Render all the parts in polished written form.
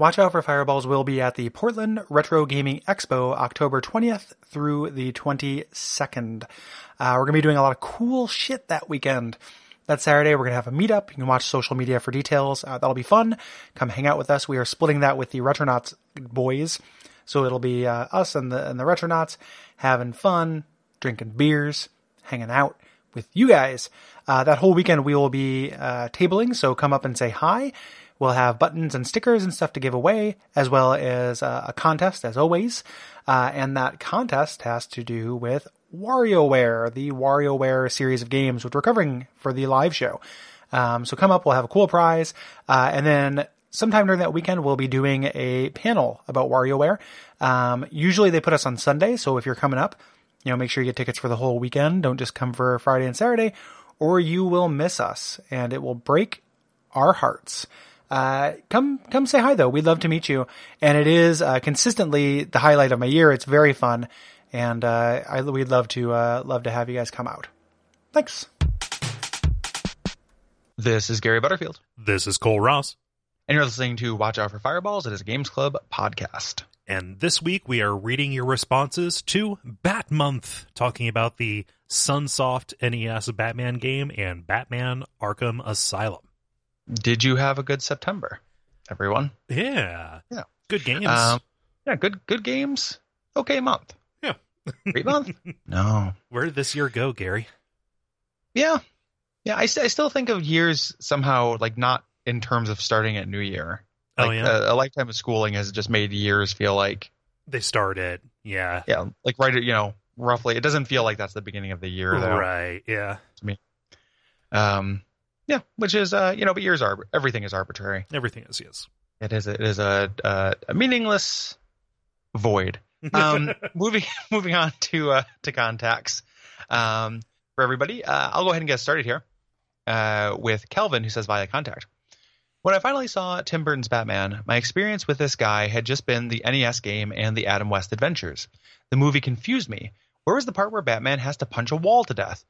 Watch Out for Fireballs will be at the Portland Retro Gaming Expo October 20th through the 22nd. We're going to be doing a lot of cool shit that weekend. That Saturday, we're going to have a meetup. You can watch social media for details. That'll be fun. Come hang out with us. We are splitting that with the Retronauts boys. So it'll be us and the Retronauts having fun, drinking beers, hanging out with you guys. That whole weekend, we will be tabling, so come up and say hi. We'll have buttons and stickers and stuff to give away, as well as a contest, as always. And that contest has to do with WarioWare, the WarioWare series of games, which we're covering for the live show. So come up, we'll have a cool prize. And then sometime during that weekend, we'll be doing a panel about WarioWare. Usually they put us on Sunday. So if you're coming up, you know, make sure you get tickets for the whole weekend. Don't just come for Friday and Saturday, or you will miss us and it will break our hearts. Come say hi though. We'd love to meet you. And it is, consistently the highlight of my year. It's very fun. And we'd love to have you guys come out. Thanks. This is Gary Butterfield. This is Cole Ross. And you're listening to Watch Out for Fireballs. It is a Games Club podcast. And this week we are reading your responses to Bat Month, talking about the Sunsoft NES Batman game and Batman Arkham Asylum. Did you have a good September, everyone? Yeah. Good games. Good games. Okay month. Great month. No. Where did this year go, Gary? Yeah. I still think of years somehow like not in terms of starting at New Year. Like, a lifetime of schooling has just made years feel like they started. Yeah. Like right, roughly. It doesn't feel like that's the beginning of the year, though. Right. Yeah. To me. Yeah. Which is but years are everything is arbitrary. Everything is. Yes. It is a meaningless void. Moving on to contacts for everybody. I'll go ahead and get started here with Calvin, who says via contact. When I finally saw Tim Burton's Batman, my experience with this guy had just been the NES game and the Adam West adventures. The movie confused me. Where was the part where Batman has to punch a wall to death?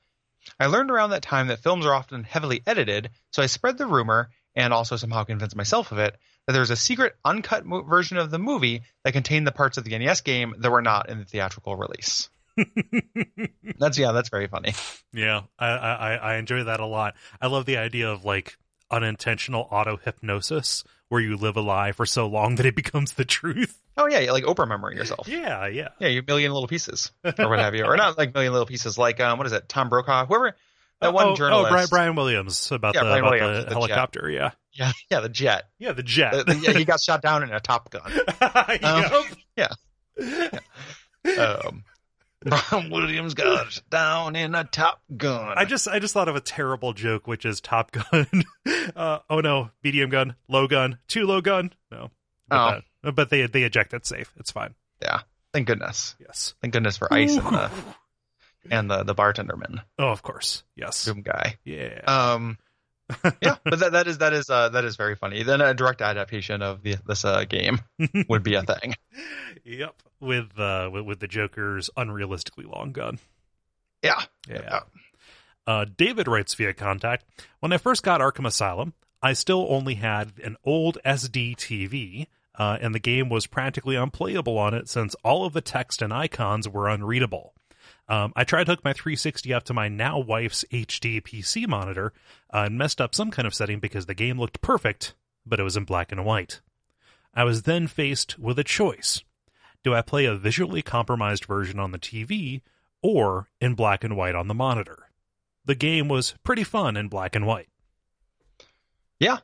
I learned around that time that films are often heavily edited, so I spread the rumor and also somehow convinced myself of it, that there's a secret uncut version of the movie that contained the parts of the NES game that were not in the theatrical release. That's very funny. Yeah, I enjoy that a lot. I love the idea of like unintentional auto-hypnosis where you live a lie for so long that it becomes the truth. Oh yeah, like Oprah memory yourself. Yeah, you million little pieces or what have you. Or not like million little pieces, like what is it, Tom Brokaw, whoever. That one journalist. Brian Williams about the helicopter. Jet. Yeah, the jet. Yeah, the jet. He got shot down in a Top Gun. Brian Williams got shot down in a Top Gun. I just thought of a terrible joke, which is Top Gun. Oh no, medium gun, low gun, too low gun. No. But they eject it safe. It's fine. Yeah. Thank goodness. Yes. Thank goodness for ice and the bartender man. Oh, of course. Yes. Doom guy. Yeah. But that is very funny. Then a direct adaptation of this game would be a thing. Yep. With the Joker's unrealistically long gun. Yeah. David writes via contact. When I first got Arkham Asylum, I still only had an old SD TV. And the game was practically unplayable on it since all of the text and icons were unreadable. I tried to hook my 360 up to my now wife's HD PC monitor and messed up some kind of setting because the game looked perfect, but it was in black and white. I was then faced with a choice. Do I play a visually compromised version on the TV or in black and white on the monitor? The game was pretty fun in black and white. Yeah,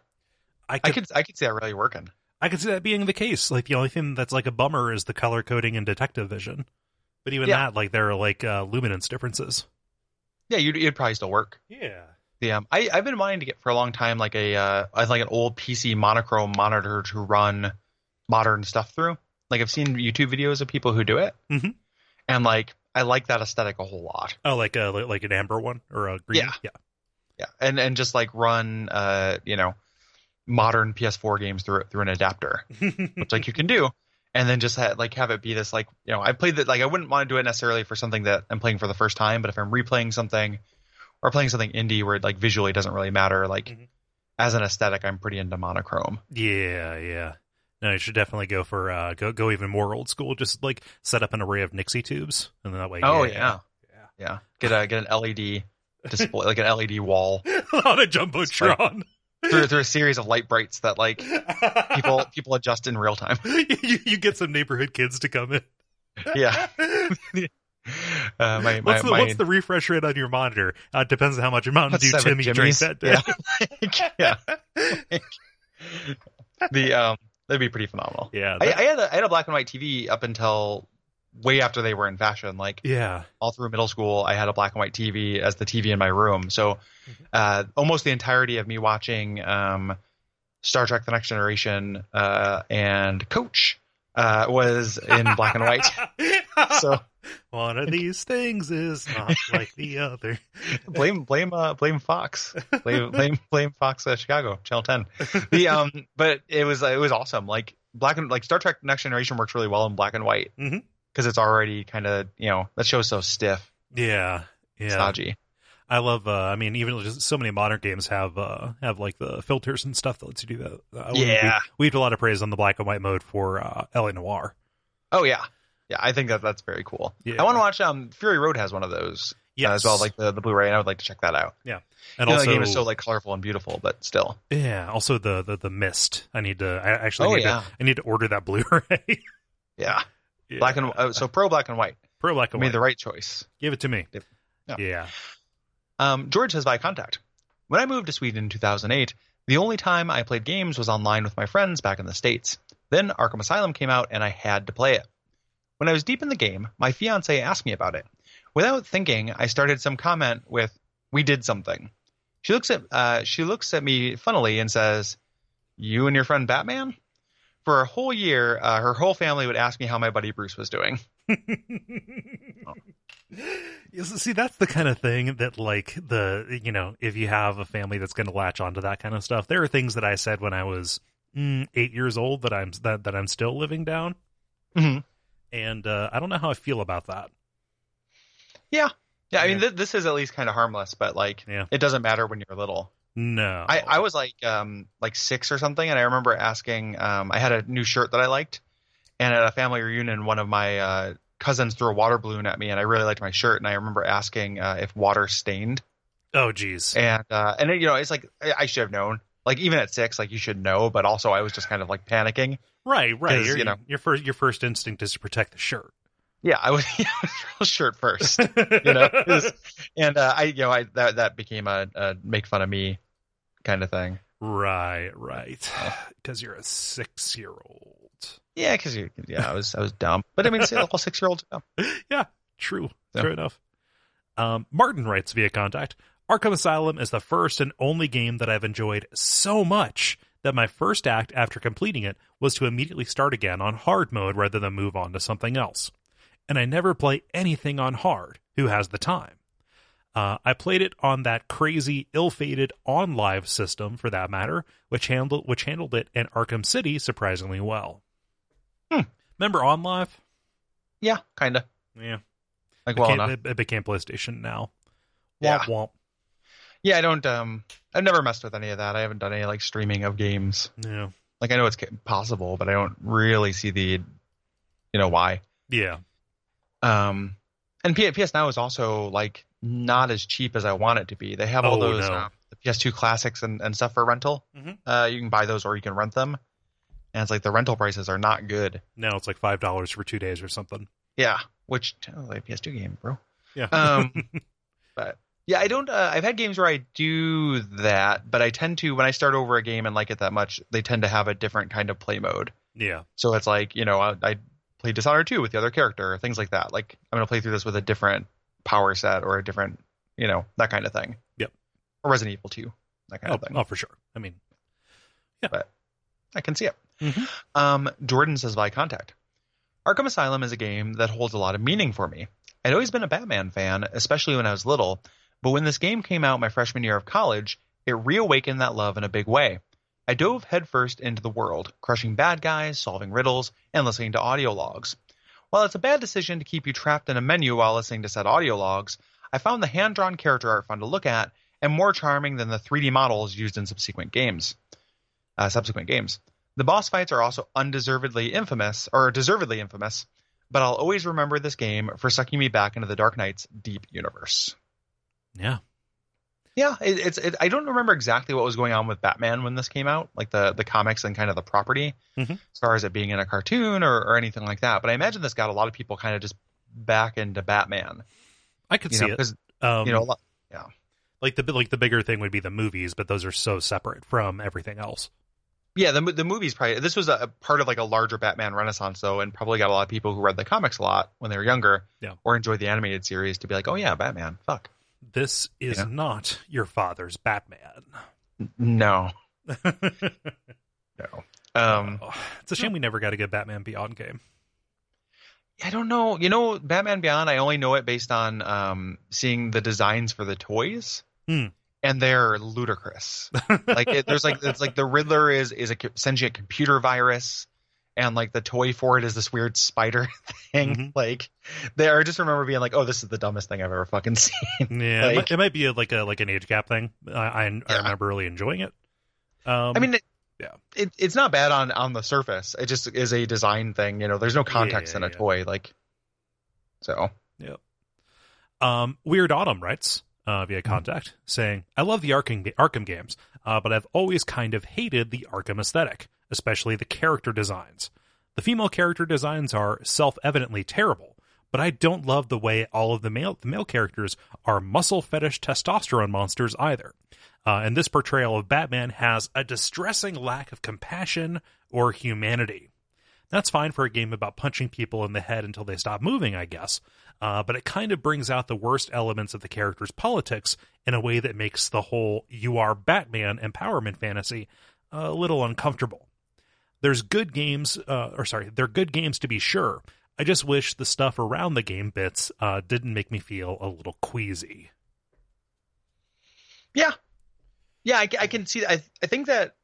I could see that really working. I could see that being the case. Like the only thing that's like a bummer is the color coding and detective vision. But even that, like, there are, like, luminance differences. Yeah, it'd probably still work. Yeah. I've been wanting to get, for a long time, like an old PC monochrome monitor to run modern stuff through. Like, I've seen YouTube videos of people who do it. Mm-hmm. And, like, I like that aesthetic a whole lot. Oh, like an amber one or a green? Yeah. And just, like, run, modern PS4 games through an adapter, which, like, you can do. And then just have it be this, like, I played that, like, I wouldn't want to do it necessarily for something that I'm playing for the first time, but if I'm replaying something or playing something indie where it, like, visually doesn't really matter, like, as an aesthetic, I'm pretty into monochrome. Yeah. No, you should definitely go for go even more old school. Just like set up an array of Nixie tubes, and then that way. Oh yeah. Get an LED display, like an LED wall on a jumbotron. Through a series of light brights that like people adjust in real time. You get some neighborhood kids to come in. Yeah. What's the refresh rate on your monitor? Depends on how much Mountain Dew Timmy drank that day. Yeah. That'd be pretty phenomenal. Yeah. I had a black and white TV up until way after they were in fashion. Like, yeah, all through middle school, I had a black and white TV as the TV in my room. So almost the entirety of me watching Star Trek: The Next Generation and Coach was in black and white. So one of these things is not like the other. Blame Fox. Blame Fox. Chicago Channel 10. But it was awesome. Like Star Trek: Next Generation works really well in black and white because it's already kind of, you know, that show's so stiff. Yeah. Stodgy. I love. I mean, even just so many modern games have like the filters and stuff that lets you do that. We have a lot of praise on the black and white mode for LA Noire. Oh yeah. Yeah, I think that's very cool. Yeah. I want to watch Fury Road has one of those as well, like the Blu-ray, and I would like to check that out. Yeah, and also the game is so like colorful and beautiful, but still. Yeah. Also the Mist. I need to order that Blu-ray. yeah. Black and so pro black and white. Pro black and white. Made the right choice. Give it to me. Yeah. George says by contact. When I moved to Sweden in 2008, the only time I played games was online with my friends back in the States. Then Arkham Asylum came out, and I had to play it. When I was deep in the game, my fiancé asked me about it. Without thinking, I started some comment with, "We did something." She looks at me funnily and says, "You and your friend Batman?" For a whole year, her whole family would ask me how my buddy Bruce was doing. See, that's the kind of thing that, like, if you have a family that's going to latch onto that kind of stuff, there are things that I said when I was 8 years old that I'm still living down. Mm-hmm. And I don't know how I feel about that. Yeah. I mean, this is at least kind of harmless, but it doesn't matter when you're little. No, I was like 6 or something, and I remember asking. I had a new shirt that I liked, and at a family reunion, one of my cousins threw a water balloon at me, and I really liked my shirt, and I remember asking if water stained. Oh, geez. And it, it's like I should have known. Like, even at 6, like, you should know, but also I was just kind of like panicking. Right. Your first instinct is to protect the shirt. Yeah, I was shirt first, and that became a make fun of me kind of thing. Right. Because you're a 6-year-old. Yeah, because I was dumb, but I mean, see, all 6-year-olds. Yeah, true. So. Fair enough. Martin writes via contact. Arkham Asylum is the first and only game that I've enjoyed so much that my first act after completing it was to immediately start again on hard mode rather than move on to something else. And I never play anything on hard. Who has the time? I played it on that crazy, ill-fated OnLive system, for that matter, which handled it and Arkham City surprisingly well. Remember OnLive? Yeah, kind of. Yeah. Like, it became PlayStation now. Womp womp. Yeah, I don't. I've never messed with any of that. I haven't done any like streaming of games. Yeah, like I know it's possible, but I don't really see the, why. Yeah. And PS Now is also like not as cheap as I want it to be. They have all those the PS2 classics and stuff for rental. Mm-hmm. You can buy those or you can rent them, and it's like the rental prices are not good. No, it's like $5 for 2 days or something. Yeah, which like PS2 game, bro. Yeah. But. Yeah, I don't. I've had games where I do that, but I tend to, when I start over a game and like it that much, they tend to have a different kind of play mode. Yeah. So it's like, I play Dishonored 2 with the other character, things like that. Like, I'm going to play through this with a different power set or a different, that kind of thing. Yep. Or Resident Evil 2, that kind of thing. Oh, for sure. I mean, yeah. But I can see it. Mm-hmm. Jordan says by contact. Arkham Asylum is a game that holds a lot of meaning for me. I'd always been a Batman fan, especially when I was little. But when this game came out my freshman year of college, it reawakened that love in a big way. I dove headfirst into the world, crushing bad guys, solving riddles, and listening to audio logs. While it's a bad decision to keep you trapped in a menu while listening to said audio logs, I found the hand-drawn character art fun to look at and more charming than the 3D models used in subsequent games. The boss fights are also deservedly infamous, but I'll always remember this game for sucking me back into the Dark Knight's deep universe. Yeah. Yeah, I don't remember exactly what was going on with Batman when this came out, like the comics and kind of the property, as far as it being in a cartoon or anything like that. But I imagine this got a lot of people kind of just back into Batman. I could see it. Yeah. Like the bigger thing would be the movies, but those are so separate from everything else. Yeah, the movies probably. This was a part of like a larger Batman renaissance, though, and probably got a lot of people who read the comics a lot when they were younger, or enjoyed the animated series to be like, oh yeah, Batman, fuck. This is not your father's Batman. No. It's a shame we never got a good Batman Beyond game. I don't know. You know, Batman Beyond, I only know it based on seeing the designs for the toys. And they're ludicrous. It's like the Riddler is a sentient computer virus, and like the toy for it is this weird spider thing. I just remember being like, "Oh, this is the dumbest thing I've ever fucking seen." Yeah, it might be like an age gap thing. I remember really enjoying it. It's not bad on the surface. It just is a design thing. You know, there's no context in a toy, like so. Yeah. Weird Autumn writes via contact saying, "I love the Arkham games, but I've always kind of hated the Arkham aesthetic, especially the character designs. The female character designs are self-evidently terrible, but I don't love the way all of the male characters are muscle fetish testosterone monsters either. And this portrayal of Batman has a distressing lack of compassion or humanity. That's fine for a game about punching people in the head until they stop moving, I guess, but it kind of brings out the worst elements of the character's politics in a way that makes the whole you are Batman empowerment fantasy a little uncomfortable. They're good games to be sure. I just wish the stuff around the game bits didn't make me feel a little queasy." Yeah, I can see that. I think that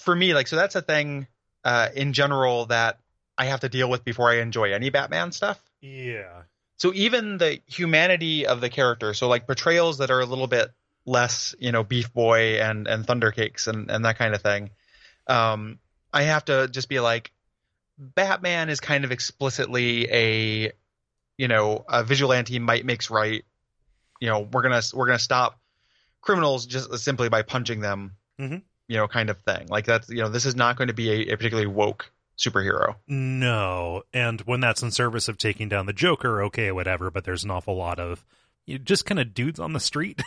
for me, like, so that's a thing in general that I have to deal with before I enjoy any Batman stuff. Yeah. So even the humanity of the character, so like portrayals that are a little bit less, you know, Beef Boy and Thundercakes and that kind of thing. I have to just be like, Batman is kind of explicitly a vigilante might makes right. You know, we're gonna stop criminals just simply by punching them. You know, kind of thing. Like that's, you know, this is not going to be a particularly woke superhero. No. And when that's in service of taking down the Joker, okay, whatever. But there's an awful lot of just kind of dudes on the street.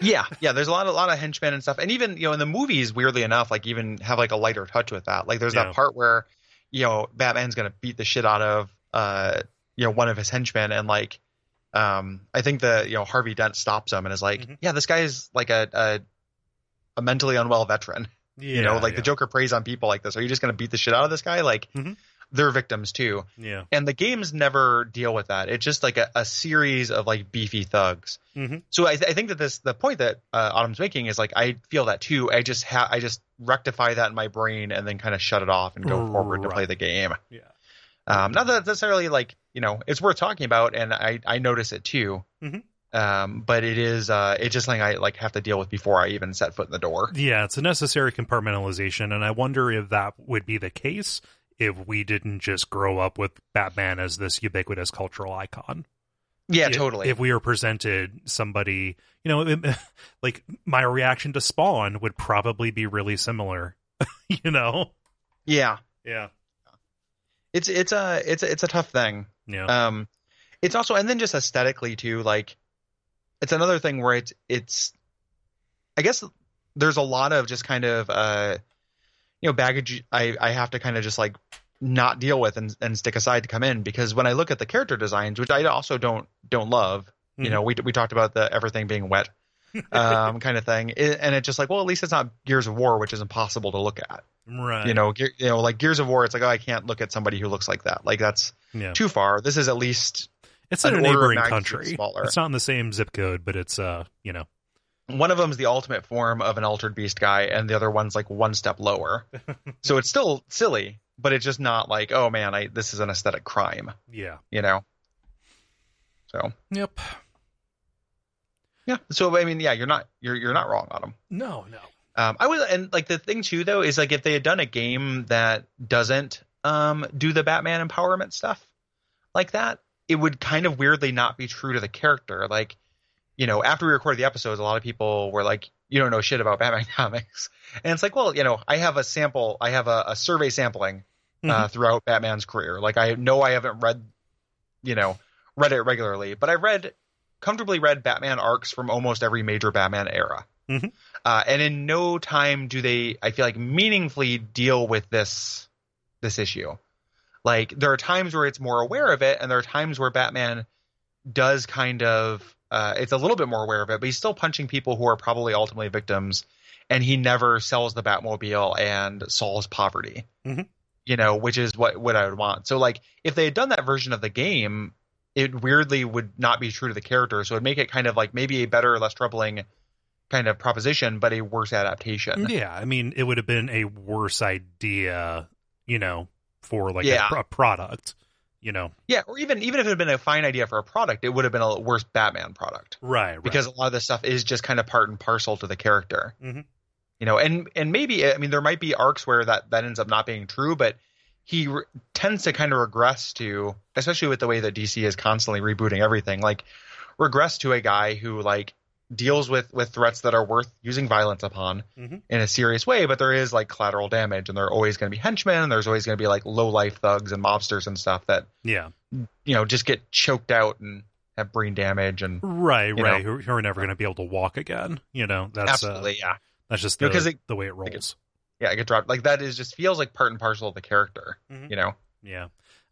Yeah, there's a lot of henchmen and stuff. And even, you know, in the movies, weirdly enough, like even have like a lighter touch with that. Like there's that part where, you know, Batman's going to beat the shit out of, you know, one of his henchmen. And like, I think Harvey Dent stops him and is like, yeah, this guy is like a mentally unwell veteran. Yeah, you know, like the Joker preys on people like this. Are you just going to beat the shit out of this guy? Like they're victims too. Yeah. And the games never deal with that. It's just like a series of like beefy thugs. So I think that the point that Autumn's making is like, I feel that too. I just rectify that in my brain and then kind of shut it off and go forward to play the game. Yeah. Not that it's necessarily like, you know, it's worth talking about, and I notice it too. But it is it's just something I like have to deal with before I even set foot in the door. Yeah, it's a necessary compartmentalization, and I wonder if that would be the case if we didn't just grow up with Batman as this ubiquitous cultural icon. Yeah, totally. If we were presented somebody, you know, like my reaction to Spawn would probably be really similar, you know? Yeah. It's a tough thing. Yeah. It's also, and then just aesthetically too, like, it's another thing where it's I guess there's a lot of just kind of you know, baggage I have to kind of just like not deal with and stick aside to come in, because when I look at the character designs, which I also don't love, you know, we talked about the everything being wet kind of thing, and it's just like, well, at least it's not Gears of War, which is impossible to look at. Right. You know, like Gears of War, it's like, oh, I can't look at somebody who looks like that. Like that's too far. This is at least. It's in a neighboring country. Smaller. It's not in the same zip code, but it's, you know. One of them is the ultimate form of an altered beast guy, and the other one's like one step lower. So it's still silly, but it's just not like, oh man, this is an aesthetic crime. Yeah. You know? So. Yep. Yeah. So, I mean, yeah, you're not wrong, Autumn. No. The thing too, though, is like if they had done a game that doesn't do the Batman empowerment stuff like that, it would kind of weirdly not be true to the character. Like, you know, after we recorded the episodes, a lot of people were like, you don't know shit about Batman comics. And it's like, well, you know, I have a sample. I have a survey sampling throughout Batman's career. Like, I know I haven't read it regularly, but I comfortably read Batman arcs from almost every major Batman era. Mm-hmm. And in no time do they, I feel like, meaningfully deal with this issue. Like, there are times where it's more aware of it, and there are times where Batman does kind of it's a little bit more aware of it, but he's still punching people who are probably ultimately victims, and he never sells the Batmobile and solves poverty, you know, which is what I would want. So, like, if they had done that version of the game, it weirdly would not be true to the character, so it'd make it kind of like maybe a better, less troubling kind of proposition, but a worse adaptation. Yeah, I mean, it would have been a worse idea, you know, for like a product, you know. Yeah, or even if it had been a fine idea for a product, it would have been a worse Batman product. Right. Because a lot of this stuff is just kind of part and parcel to the character. Mm-hmm. You know, and maybe, I mean, there might be arcs where that ends up not being true, but he tends to kind of regress to, especially with the way that DC is constantly rebooting everything, like regress to a guy who like deals with threats that are worth using violence upon in a serious way, but there is like collateral damage, and there are always going to be henchmen, and there's always going to be like low-life thugs and mobsters and stuff that you know, just get choked out and have brain damage and right who are never going to be able to walk again, you know. That's absolutely that's just the way it rolls. I get dropped like that. Is just feels like part and parcel of the character. You know.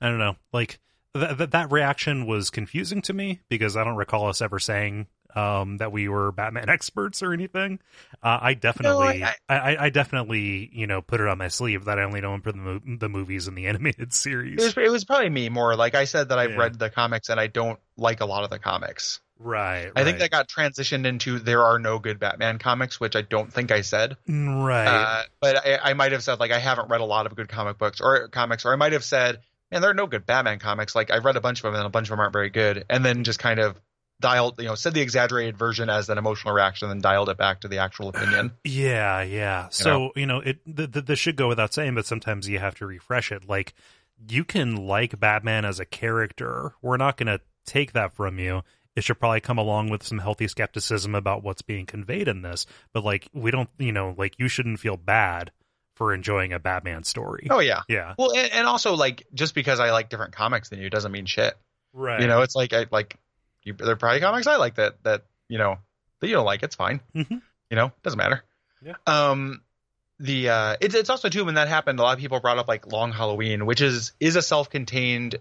I don't know, like that reaction was confusing to me because I don't recall us ever saying that we were Batman experts or anything. I definitely, you know, put it on my sleeve that I only know him for the movies and the animated series. It was probably me more. Like I said that I've read the comics and I don't like a lot of the comics. Right. I think that got transitioned into there are no good Batman comics, which I don't think I said. Right. But I might have said like I haven't read a lot of good comic books or comics, or I might have said, man, there are no good Batman comics. Like I've read a bunch of them and a bunch of them aren't very good. And then just kind of dialed, you know, said the exaggerated version as an emotional reaction, then dialed it back to the actual opinion. Yeah. So, you know, this should go without saying, but sometimes you have to refresh it. Like, you can like Batman as a character. We're not going to take that from you. It should probably come along with some healthy skepticism about what's being conveyed in this. But, like, we don't, you know, like, you shouldn't feel bad for enjoying a Batman story. Oh, yeah. Yeah. Well, and also, like, just because I like different comics than you doesn't mean shit. Right. You know, it's like, there are probably comics I like that you know that you don't like. It's fine, you know, doesn't matter. Yeah. It's also too, when that happened, a lot of people brought up like Long Halloween, which is a self-contained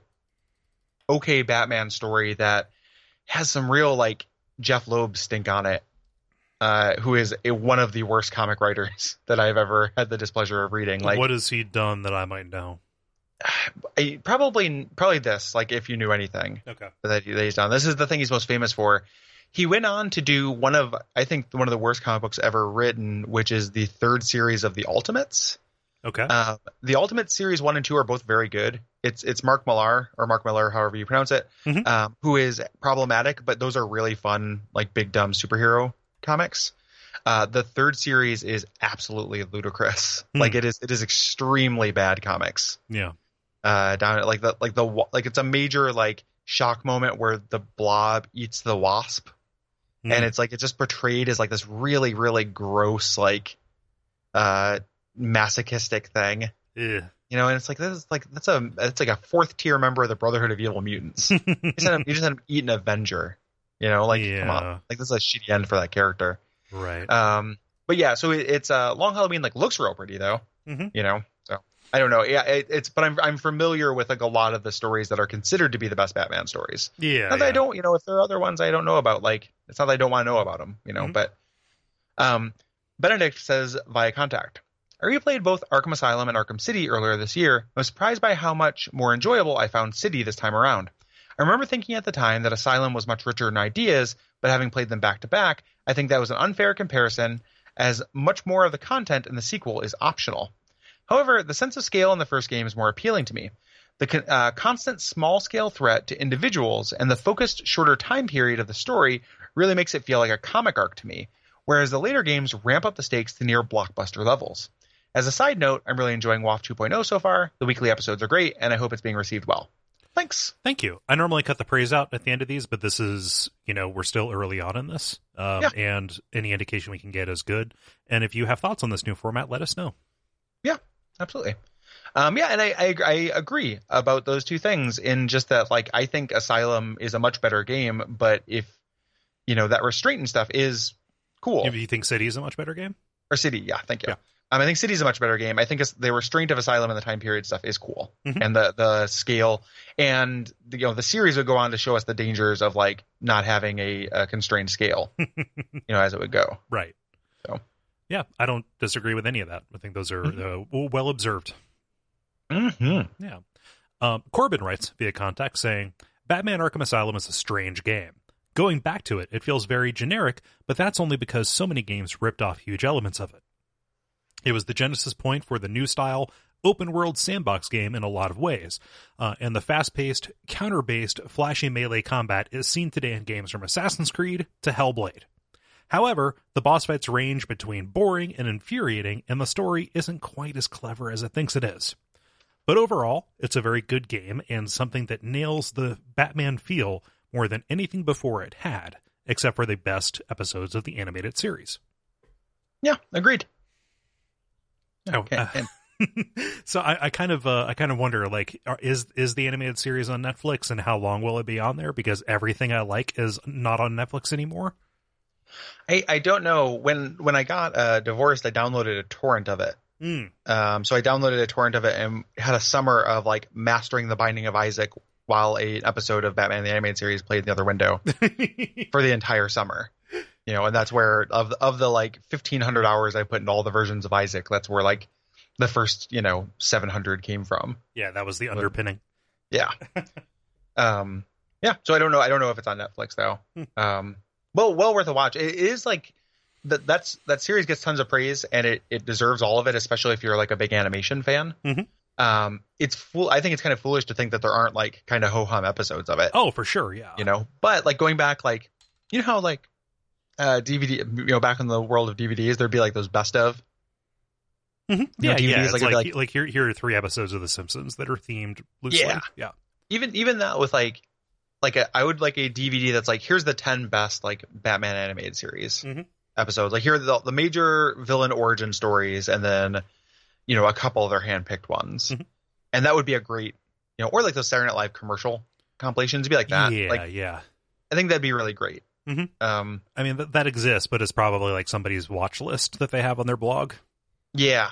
okay Batman story that has some real like Jeff Loeb stink on it, who is one of the worst comic writers that I've ever had the displeasure of reading. Like, what has he done that I might know? Probably this, like, if you knew anything that he's done. This is the thing he's most famous for. He went on to do one of the worst comic books ever written, which is the third series of the Ultimates. The Ultimate series 1 and 2 are both very good. It's Mark Millar, however you pronounce it, who is problematic, but those are really fun, like big dumb superhero comics. The third series is absolutely ludicrous. Like it is extremely bad comics. Yeah. Down at like it's a major like shock moment where the Blob eats the Wasp, and it's like it's just portrayed as like this really, really gross, like masochistic thing. Yeah. You know, and it's like that's like a fourth tier member of the Brotherhood of Evil Mutants. You just had him eat an Avenger. You know, like come on, like this is a shitty end for that character. Right. But yeah, so it's Long Halloween like looks real pretty though. You know, so I don't know. Yeah, it's but I'm familiar with like a lot of the stories that are considered to be the best Batman stories. Yeah. Not that I don't, you know, if there are other ones I don't know about, like it's not that I don't want to know about them, you know. But Benedict says via contact, I replayed both Arkham Asylum and Arkham City earlier this year. I was surprised by how much more enjoyable I found City this time around. I remember thinking at the time that Asylum was much richer in ideas, but having played them back to back, I think that was an unfair comparison, as much more of the content in the sequel is optional. However, the sense of scale in the first game is more appealing to me. The constant small-scale threat to individuals and the focused, shorter time period of the story really makes it feel like a comic arc to me, whereas the later games ramp up the stakes to near blockbuster levels. As a side note, I'm really enjoying WAF 2.0 so far. The weekly episodes are great, and I hope it's being received well. Thanks. Thank you. I normally cut the praise out at the end of these, but this is, you know, we're still early on in this, and any indication we can get is good. And if you have thoughts on this new format, let us know. Yeah, absolutely. And I agree about those two things in just that, like, I think Asylum is a much better game, but if, you know, that restraint and stuff is cool. Do you think City is a much better game? Or City, yeah, thank you. Yeah. I think City's a much better game. I think the restraint of Asylum and the time period stuff is cool, and the scale, and the series would go on to show us the dangers of like not having a constrained scale, as it would go. Right. So, yeah, I don't disagree with any of that. I think those are well observed. Mm-hmm. Yeah. Corbin writes via contact saying, "Batman: Arkham Asylum is a strange game. Going back to it, it feels very generic, but that's only because so many games ripped off huge elements of it. It was the genesis point for the new style open-world sandbox game in a lot of ways, and the fast-paced, counter-based, flashy melee combat is seen today in games from Assassin's Creed to Hellblade. However, the boss fights range between boring and infuriating, and the story isn't quite as clever as it thinks it is. But overall, it's a very good game and something that nails the Batman feel more than anything before it had, except for the best episodes of the animated series." Yeah, agreed. Okay. So I kind of wonder, like, is the animated series on Netflix, and how long will it be on there? Because everything I like is not on Netflix anymore. I don't know. When I got divorced, I downloaded a torrent of it. So I downloaded a torrent of it and had a summer of like mastering The Binding of Isaac while an episode of Batman the Animated Series played in the other window for the entire summer. And that's where of the like 1,500 hours I put into all the versions of Isaac, that's where like the first 700 came from. Yeah, that was the underpinning. Yeah. Yeah. So I don't know. I don't know if it's on Netflix though. Well worth a watch. It is like that series gets tons of praise, and it deserves all of it, especially if you're like a big animation fan. I think it's kind of foolish to think that there aren't like kind of ho hum episodes of it. Oh, for sure. Yeah. But like going back, like how like. DVD, back in the world of DVDs, there'd be like those best of. DVDs, yeah. It's like here are 3 episodes of The Simpsons that are themed loosely. Yeah. Even that with I would like a DVD that's like, here's the 10 best like Batman animated series episodes. Like here are the major villain origin stories, and then a couple of their handpicked ones, and that would be a great or like those Saturday Night Live commercial compilations, be like that. Yeah. I think that'd be really great. I mean, that exists, but it's probably like somebody's watch list that they have on their blog. Yeah.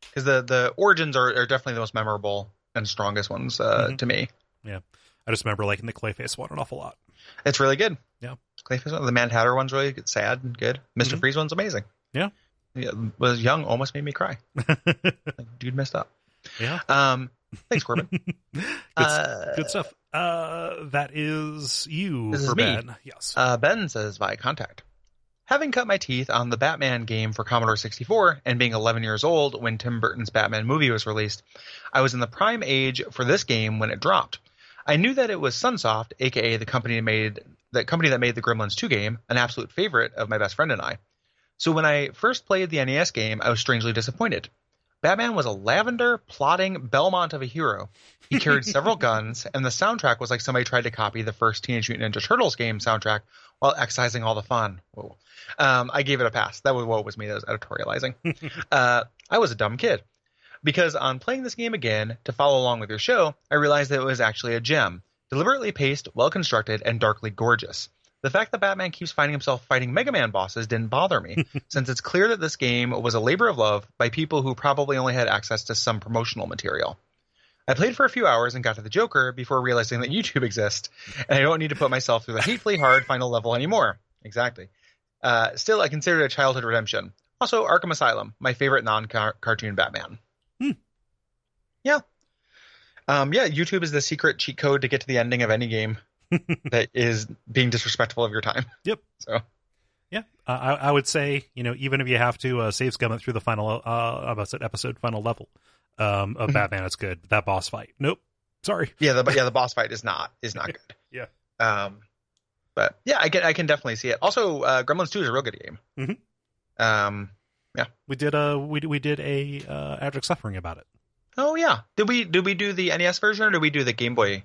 Because the origins are definitely the most memorable and strongest ones to me. Yeah, I just remember liking the Clayface one an awful lot. It's really good. Yeah, Clayface one, the Mad Hatter one's really good, sad and good. Mr. Freeze one's amazing. Yeah, was young, almost made me cry. Like, dude messed up. Yeah. Thanks, Corbin. Good stuff. That is you. This is Ben. Me. Yes. Ben says via contact, "Having cut my teeth on the Batman game for Commodore 64 and being 11 years old when Tim Burton's Batman movie was released, I was in the prime age for this game when it dropped. I knew that it was Sunsoft, aka the company that made the Gremlins 2 game, an absolute favorite of my best friend and I. So when I first played the NES game, I was strangely disappointed. Batman was a lavender, plodding Belmont of a hero. He carried several guns, and the soundtrack was like somebody tried to copy the first Teenage Mutant Ninja Turtles game soundtrack while excising all the fun." Whoa. I gave it a pass. That was what was me. That was editorializing. "I was a dumb kid. Because on playing this game again, to follow along with your show, I realized that it was actually a gem. Deliberately paced, well-constructed, and darkly gorgeous. The fact that Batman keeps finding himself fighting Mega Man bosses didn't bother me, since it's clear that this game was a labor of love by people who probably only had access to some promotional material. I played for a few hours and got to the Joker before realizing that YouTube exists, and I don't need to put myself through the hatefully hard final level anymore." Exactly. "Still, I consider it a childhood redemption. Also, Arkham Asylum, my favorite non-cartoon Batman." Yeah. Yeah, YouTube is the secret cheat code to get to the ending of any game. That is being disrespectful of your time. Yep. So, yeah, I would say even if you have to save scum through the final final level of Batman, it's good. But that boss fight, nope, sorry. Yeah, the boss fight is not good. Yeah. But yeah, I can definitely see it. Also, Gremlins 2 is a real good game. Mm-hmm. Yeah, we did a Adric Suffering about it. Oh yeah, did we do the NES version or did we do the Game Boy?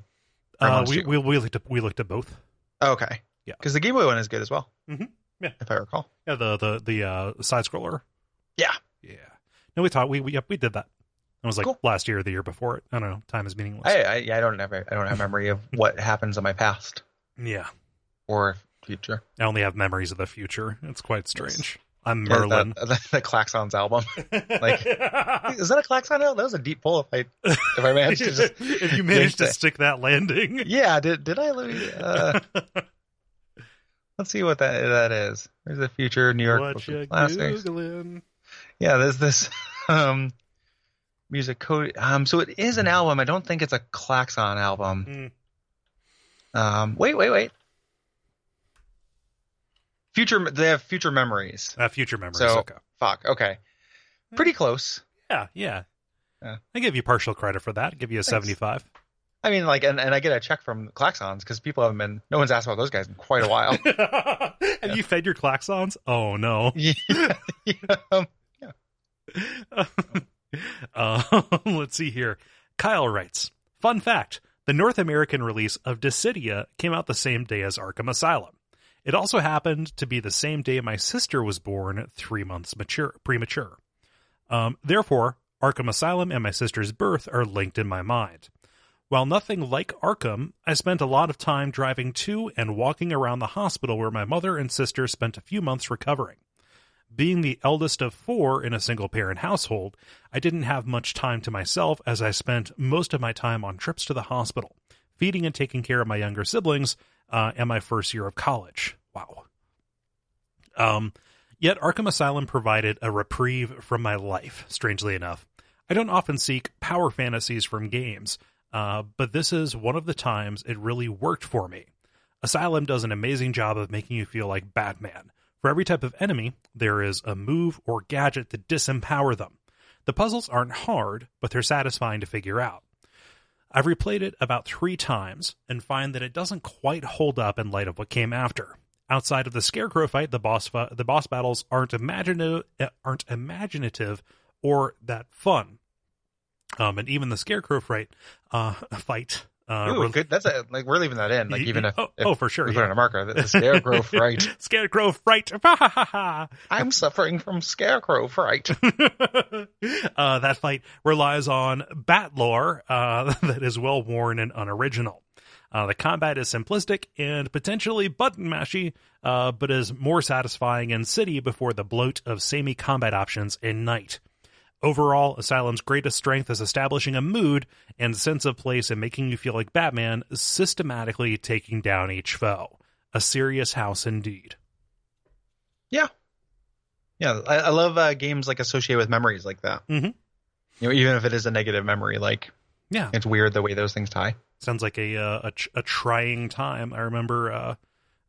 We looked at both. Oh, okay. Yeah, because the Game Boy one is good as well. Mm-hmm. Yeah, if I recall. Yeah, the side scroller. Yeah. Yeah. No, we did that. It was like cool. Last year or the year before it. I don't know. Time is meaningless. I don't have memory of what happens in my past. Yeah. Or future. I only have memories of the future. It's quite strange. Yes. I'm Merlin. The Klaxons album. Like, is that a Klaxon album? That was a deep pull. If I managed to just if you managed to stick that landing. Yeah. Did I? Let's see what that is. There's the future New York classics. Yeah, there's this music code. So it is an album. I don't think it's a Klaxon album. Mm. Wait. Future. They have Future Memories. Future Memories. So, okay. Fuck. Okay. Pretty close. Yeah. I give you partial credit for that. Give you a Thanks. 75. I mean, like, and I get a check from Klaxons because no one's asked about those guys in quite a while. Have you fed your Klaxons? Oh, no. Yeah. Let's see here. Kyle writes, fun fact, the North American release of Dissidia came out the same day as Arkham Asylum. It also happened to be the same day my sister was born, 3 months premature. Therefore, Arkham Asylum and my sister's birth are linked in my mind. While nothing like Arkham, I spent a lot of time driving to and walking around the hospital where my mother and sister spent a few months recovering. Being the eldest of four in a single-parent household, I didn't have much time to myself as I spent most of my time on trips to the hospital, feeding and taking care of my younger siblings, and my first year of college. Wow. Yet Arkham Asylum provided a reprieve from my life, strangely enough. I don't often seek power fantasies from games, but this is one of the times it really worked for me. Asylum does an amazing job of making you feel like Batman. For every type of enemy, there is a move or gadget to disempower them. The puzzles aren't hard, but they're satisfying to figure out. I've replayed it about 3 times and find that it doesn't quite hold up in light of what came after. Outside of the Scarecrow fight, the boss battles aren't imaginative or that fun. And even the Scarecrow fight. Ooh, good. That's we're leaving that in. Like even if for sure, we put in a marker. The Scarecrow fright. Scarecrow fright. I'm suffering from Scarecrow fright. That fight relies on bat lore that is well worn and unoriginal. The combat is simplistic and potentially button mashy, but is more satisfying in City before the bloat of samey combat options in Night. Overall, Asylum's greatest strength is establishing a mood and sense of place and making you feel like Batman, systematically taking down each foe. A serious house indeed. Yeah. Yeah, I love games like associated with memories like that. Mm-hmm. You know, even if it is a negative memory, like, yeah, it's weird the way those things tie. Sounds like a trying time. I remember,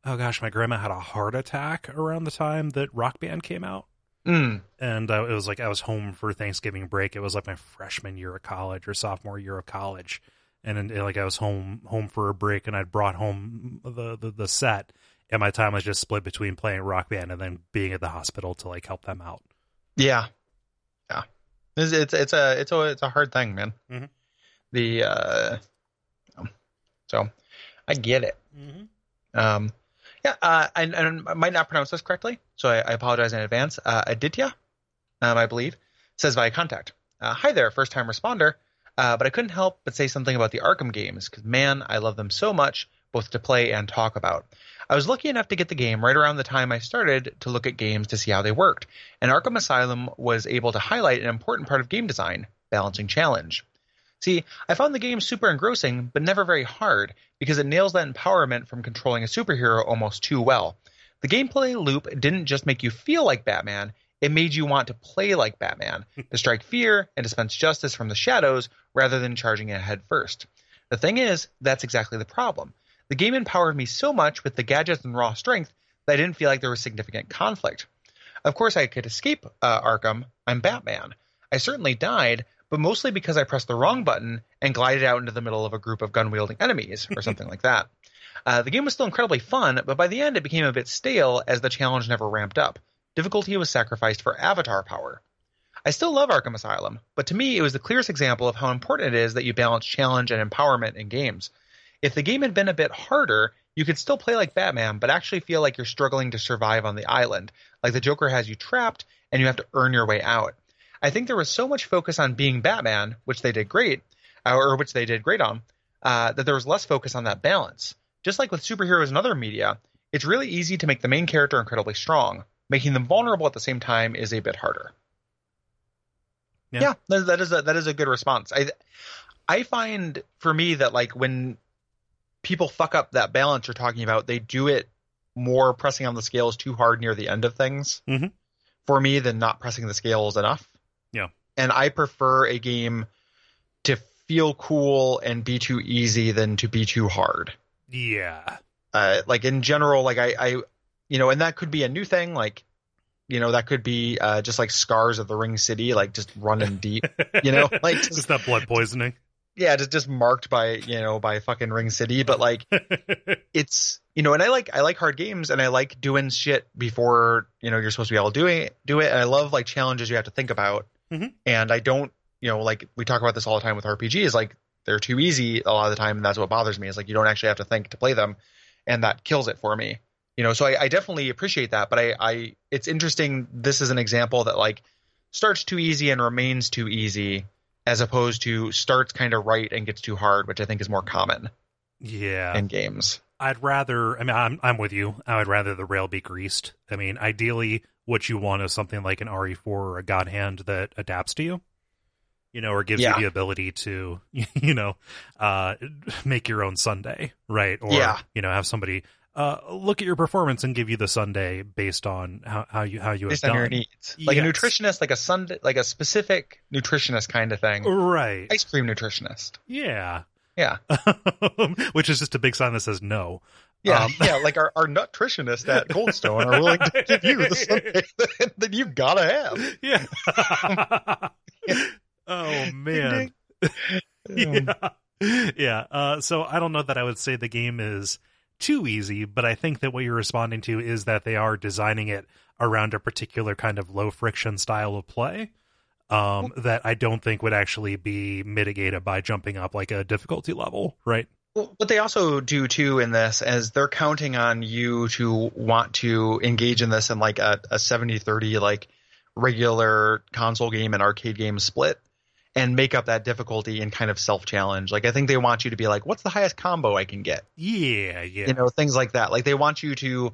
my grandma had a heart attack around the time that Rock Band came out. Mm. And it was like I was home for Thanksgiving break. It was like my freshman year of college or sophomore year of college, and like I was home for a break, and I'd brought home the set, and my time was just split between playing Rock Band and then being at the hospital to like help them out. Yeah, it's a hard thing, man. Mm-hmm. So I get it. Mm-hmm. Yeah, and I might not pronounce this correctly, so I apologize in advance. Aditya, I believe, says via contact, hi there, first-time responder, but I couldn't help but say something about the Arkham games, because, man, I love them so much, both to play and talk about. I was lucky enough to get the game right around the time I started to look at games to see how they worked, and Arkham Asylum was able to highlight an important part of game design, balancing challenge. See, I found the game super engrossing, but never very hard, because it nails that empowerment from controlling a superhero almost too well. The gameplay loop didn't just make you feel like Batman, it made you want to play like Batman, to strike fear and dispense justice from the shadows rather than charging it head first. The thing is, that's exactly the problem. The game empowered me so much with the gadgets and raw strength that I didn't feel like there was significant conflict. Of course, I could escape Arkham. I'm Batman. I certainly died, but mostly because I pressed the wrong button and glided out into the middle of a group of gun-wielding enemies or something like that. The game was still incredibly fun, but by the end it became a bit stale as the challenge never ramped up. Difficulty was sacrificed for avatar power. I still love Arkham Asylum, but to me it was the clearest example of how important it is that you balance challenge and empowerment in games. If the game had been a bit harder, you could still play like Batman, but actually feel like you're struggling to survive on the island, like the Joker has you trapped and you have to earn your way out. I think there was so much focus on being Batman, which they did great on, that there was less focus on that balance. Just like with superheroes and other media, it's really easy to make the main character incredibly strong. Making them vulnerable at the same time is a bit harder. Yeah, that is a good response. I find for me that like when people fuck up that balance you're talking about, they do it more pressing on the scales too hard near the end of things for me than not pressing the scales enough. Yeah. And I prefer a game to feel cool and be too easy than to be too hard. Yeah. Like in general, like I you know, and that could be a new thing. Like, you know, that could be just like Scars of the Ring City, like just running deep, you know, like just that blood poisoning. Yeah, just marked by, you know, by fucking Ring City. But like it's, you know, and I like hard games and I like doing shit before, you know, you're supposed to be able to do it. And I love like challenges you have to think about. And I don't, you know, like we talk about this all the time with RPGs, like they're too easy a lot of the time. And that's what bothers me is like you don't actually have to think to play them. And that kills it for me. You know, so I definitely appreciate that. But I it's interesting. This is an example that like starts too easy and remains too easy, as opposed to starts kind of right and gets too hard, which I think is more common. Yeah. In games. I'd rather, I mean, I'm with you. I would rather the rail be greased. I mean, ideally what you want is something like an RE4 or a God Hand that adapts to you, you know, or gives you the ability to, you know, make your own sundae, right? Or, you know, have somebody look at your performance and give you the sundae based on how you based have on done. Your needs. Like a nutritionist, like a sundae, like a specific nutritionist kind of thing. Right. Ice cream nutritionist. Yeah. Yeah. Which is just a big sign that says no. Yeah. Like our nutritionists at Goldstone are willing to give you the sundae that you gotta have. Yeah. Oh man. Yeah. So I don't know that I would say the game is too easy, but I think that what you're responding to is that they are designing it around a particular kind of low friction style of play that I don't think would actually be mitigated by jumping up like a difficulty level, right? Well, what they also do too in this is they're counting on you to want to engage in this in like a 70-30 like regular console game and arcade game split, and make up that difficulty and kind of self-challenge. Like, I think they want you to be like, what's the highest combo I can get? Yeah. You know, things like that. Like, they want you to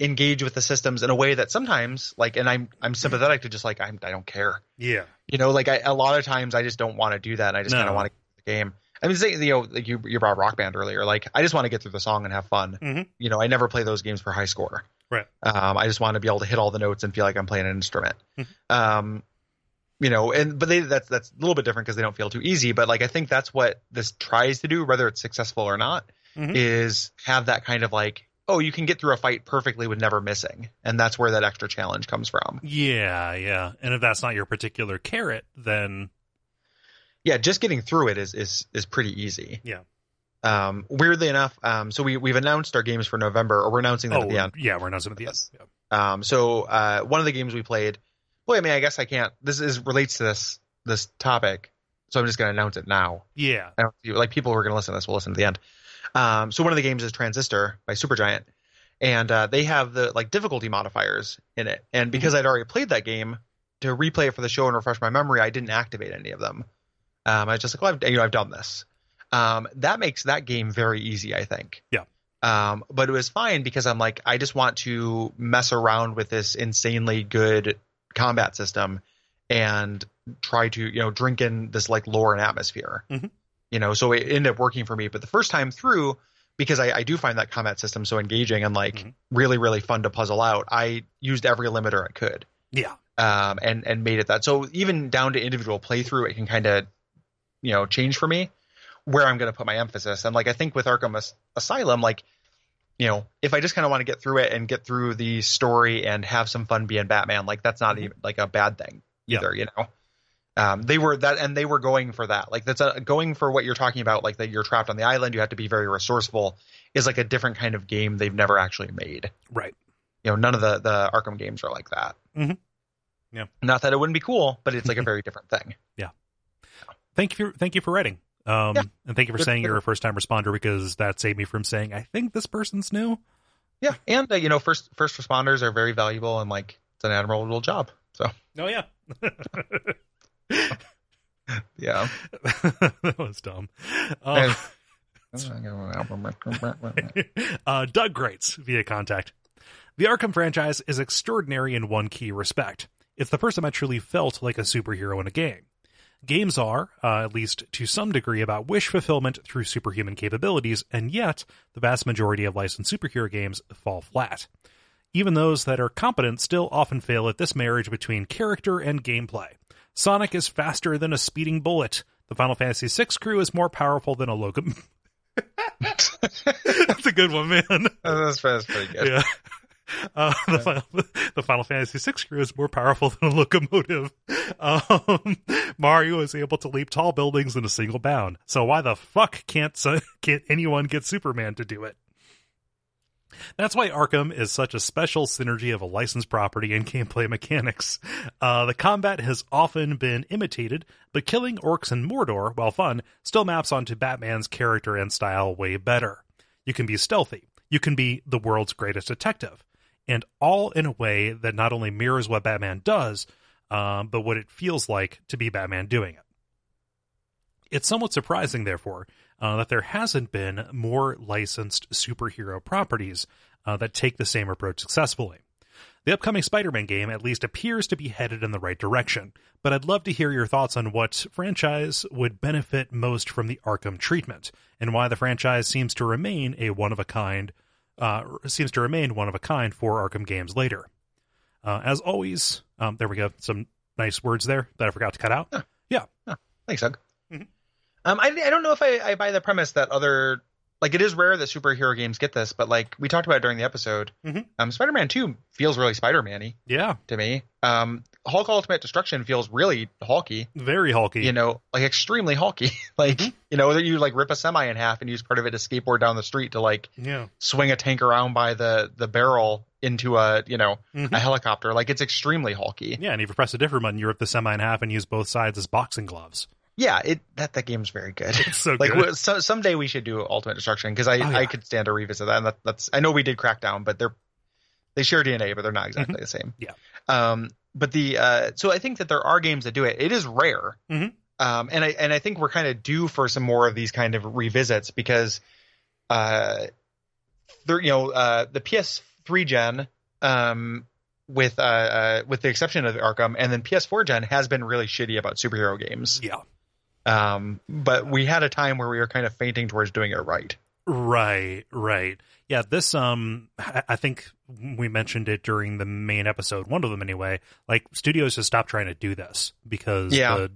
engage with the systems in a way that sometimes, like, and I'm sympathetic to just, like, I don't care. Yeah. You know, like, a lot of times I just don't want to do that. And I just kind of want to get the game. I mean, you know, like you brought Rock Band earlier. Like, I just want to get through the song and have fun. You know, I never play those games for high score. Right. I just want to be able to hit all the notes and feel like I'm playing an instrument. You know, and but that's a little bit different because they don't feel too easy. But like I think that's what this tries to do, whether it's successful or not, is have that kind of like, oh, you can get through a fight perfectly with never missing. And that's where that extra challenge comes from. Yeah. And if that's not your particular carrot, then. Yeah, just getting through it is pretty easy. Yeah. Weirdly enough, so we've announced our games for November, or we're announcing them at the end. Yeah, we're announcing them at the end. Yeah. So one of the games we played. Well, I mean, I guess I can't. This relates to this topic, so I'm just going to announce it now. Yeah. I don't, like, people who are going to listen to this will listen to the end. So one of the games is Transistor by Supergiant, and they have the, like, difficulty modifiers in it. And because I'd already played that game, to replay it for the show and refresh my memory, I didn't activate any of them. I was just like, well, I've done this. That makes that game very easy, I think. Yeah. But it was fine because I'm like, I just want to mess around with this insanely good combat system and try to, you know, drink in this like lore and atmosphere, you know, so it ended up working for me. But the first time through, because I do find that combat system so engaging and like really, really fun to puzzle out, I used every limiter I could. Yeah. And made it that. So even down to individual playthrough, it can kind of, you know, change for me where I'm going to put my emphasis. And like, I think with Arkham Asylum, like, you know, if I just kind of want to get through it and get through the story and have some fun being Batman, like that's not even like a bad thing either, you know? They were going for that. Like that's going for what you're talking about, like that you're trapped on the island, you have to be very resourceful, is like a different kind of game they've never actually made. Right. You know, none of the Arkham games are like that. Mm-hmm. Yeah. Not that it wouldn't be cool, but it's like a very different thing. Yeah. Thank you for writing. And thank you for saying you're a first time responder, because that saved me from saying, I think this person's new. Yeah. And you know, first responders are very valuable, and like it's an admirable job. So. Oh yeah. Yeah. That was dumb. Doug Greats via contact. The Arkham franchise is extraordinary in one key respect. It's the first time I truly felt like a superhero in a game. Games are, at least to some degree, about wish fulfillment through superhuman capabilities, and yet the vast majority of licensed superhero games fall flat. Even those that are competent still often fail at this marriage between character and gameplay. Sonic is faster than a speeding bullet. The Final Fantasy VI crew is more powerful than a locum. That's a good one, man. That's pretty good. Yeah. The Final Fantasy VI crew is more powerful than a locomotive. Mario is able to leap tall buildings in a single bound. So why the fuck can't anyone get Superman to do it? That's why Arkham is such a special synergy of a licensed property and gameplay mechanics. The combat has often been imitated, but killing orcs in Mordor, while fun, still maps onto Batman's character and style way better. You can be stealthy. You can be the world's greatest detective. And all in a way that not only mirrors what Batman does, but what it feels like to be Batman doing it. It's somewhat surprising, therefore, that there hasn't been more licensed superhero properties that take the same approach successfully. The upcoming Spider-Man game at least appears to be headed in the right direction, but I'd love to hear your thoughts on what franchise would benefit most from the Arkham treatment, and why the franchise seems to remain one of a kind for Arkham games later. As always, there we go. Some nice words there that I forgot to cut out. Yeah. Thanks, Doug. Mm-hmm. I don't know if I buy the premise that other, like, it is rare that superhero games get this, but like we talked about during the episode, mm-hmm. Spider-Man 2 feels really Spider-Man-y. Yeah. To me, Hulk Ultimate Destruction feels really hulky, very hulky, you know, like extremely hulky. Like, mm-hmm. you know, that you like rip a semi in half and use part of it to skateboard down the street to like swing a tank around by the barrel into a, you know, mm-hmm. a helicopter. Like it's extremely hulky. Yeah. And if you press a different button, you rip the semi in half and use both sides as boxing gloves. Yeah, that game's very good. It's so like, good. So someday we should do Ultimate Destruction, because I could stand to revisit that. And that's I know we did Crackdown, but they share DNA, but they're not exactly mm-hmm. the same. Yeah. But so I think that there are games that do it. It is rare. Mm-hmm. And I think we're kind of due for some more of these kind of revisits, because the PS3 gen with the exception of Arkham, and then PS4 gen has been really shitty about superhero games. Yeah. But we had a time where we were kind of fainting towards doing it right. Right. Yeah, this, I think we mentioned it during the main episode, one of them anyway, like studios just stopped trying to do this, because the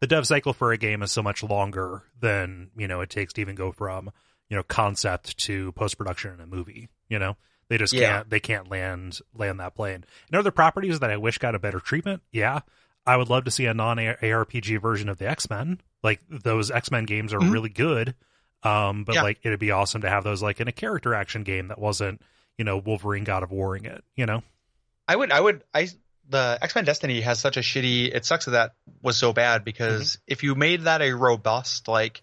dev cycle for a game is so much longer than, you know, it takes to even go from, you know, concept to post-production in a movie, you know? They just can't land that plane. And other properties that I wish got a better treatment. Yeah. I would love to see a non-ARPG version of the X-Men. Like those X-Men games are mm-hmm. really good. Like it'd be awesome to have those like in a character action game that wasn't, you know, Wolverine God of Warring it, you know. The X-Men Destiny has such a shitty, it sucks that was so bad, because mm-hmm. if you made that a robust, like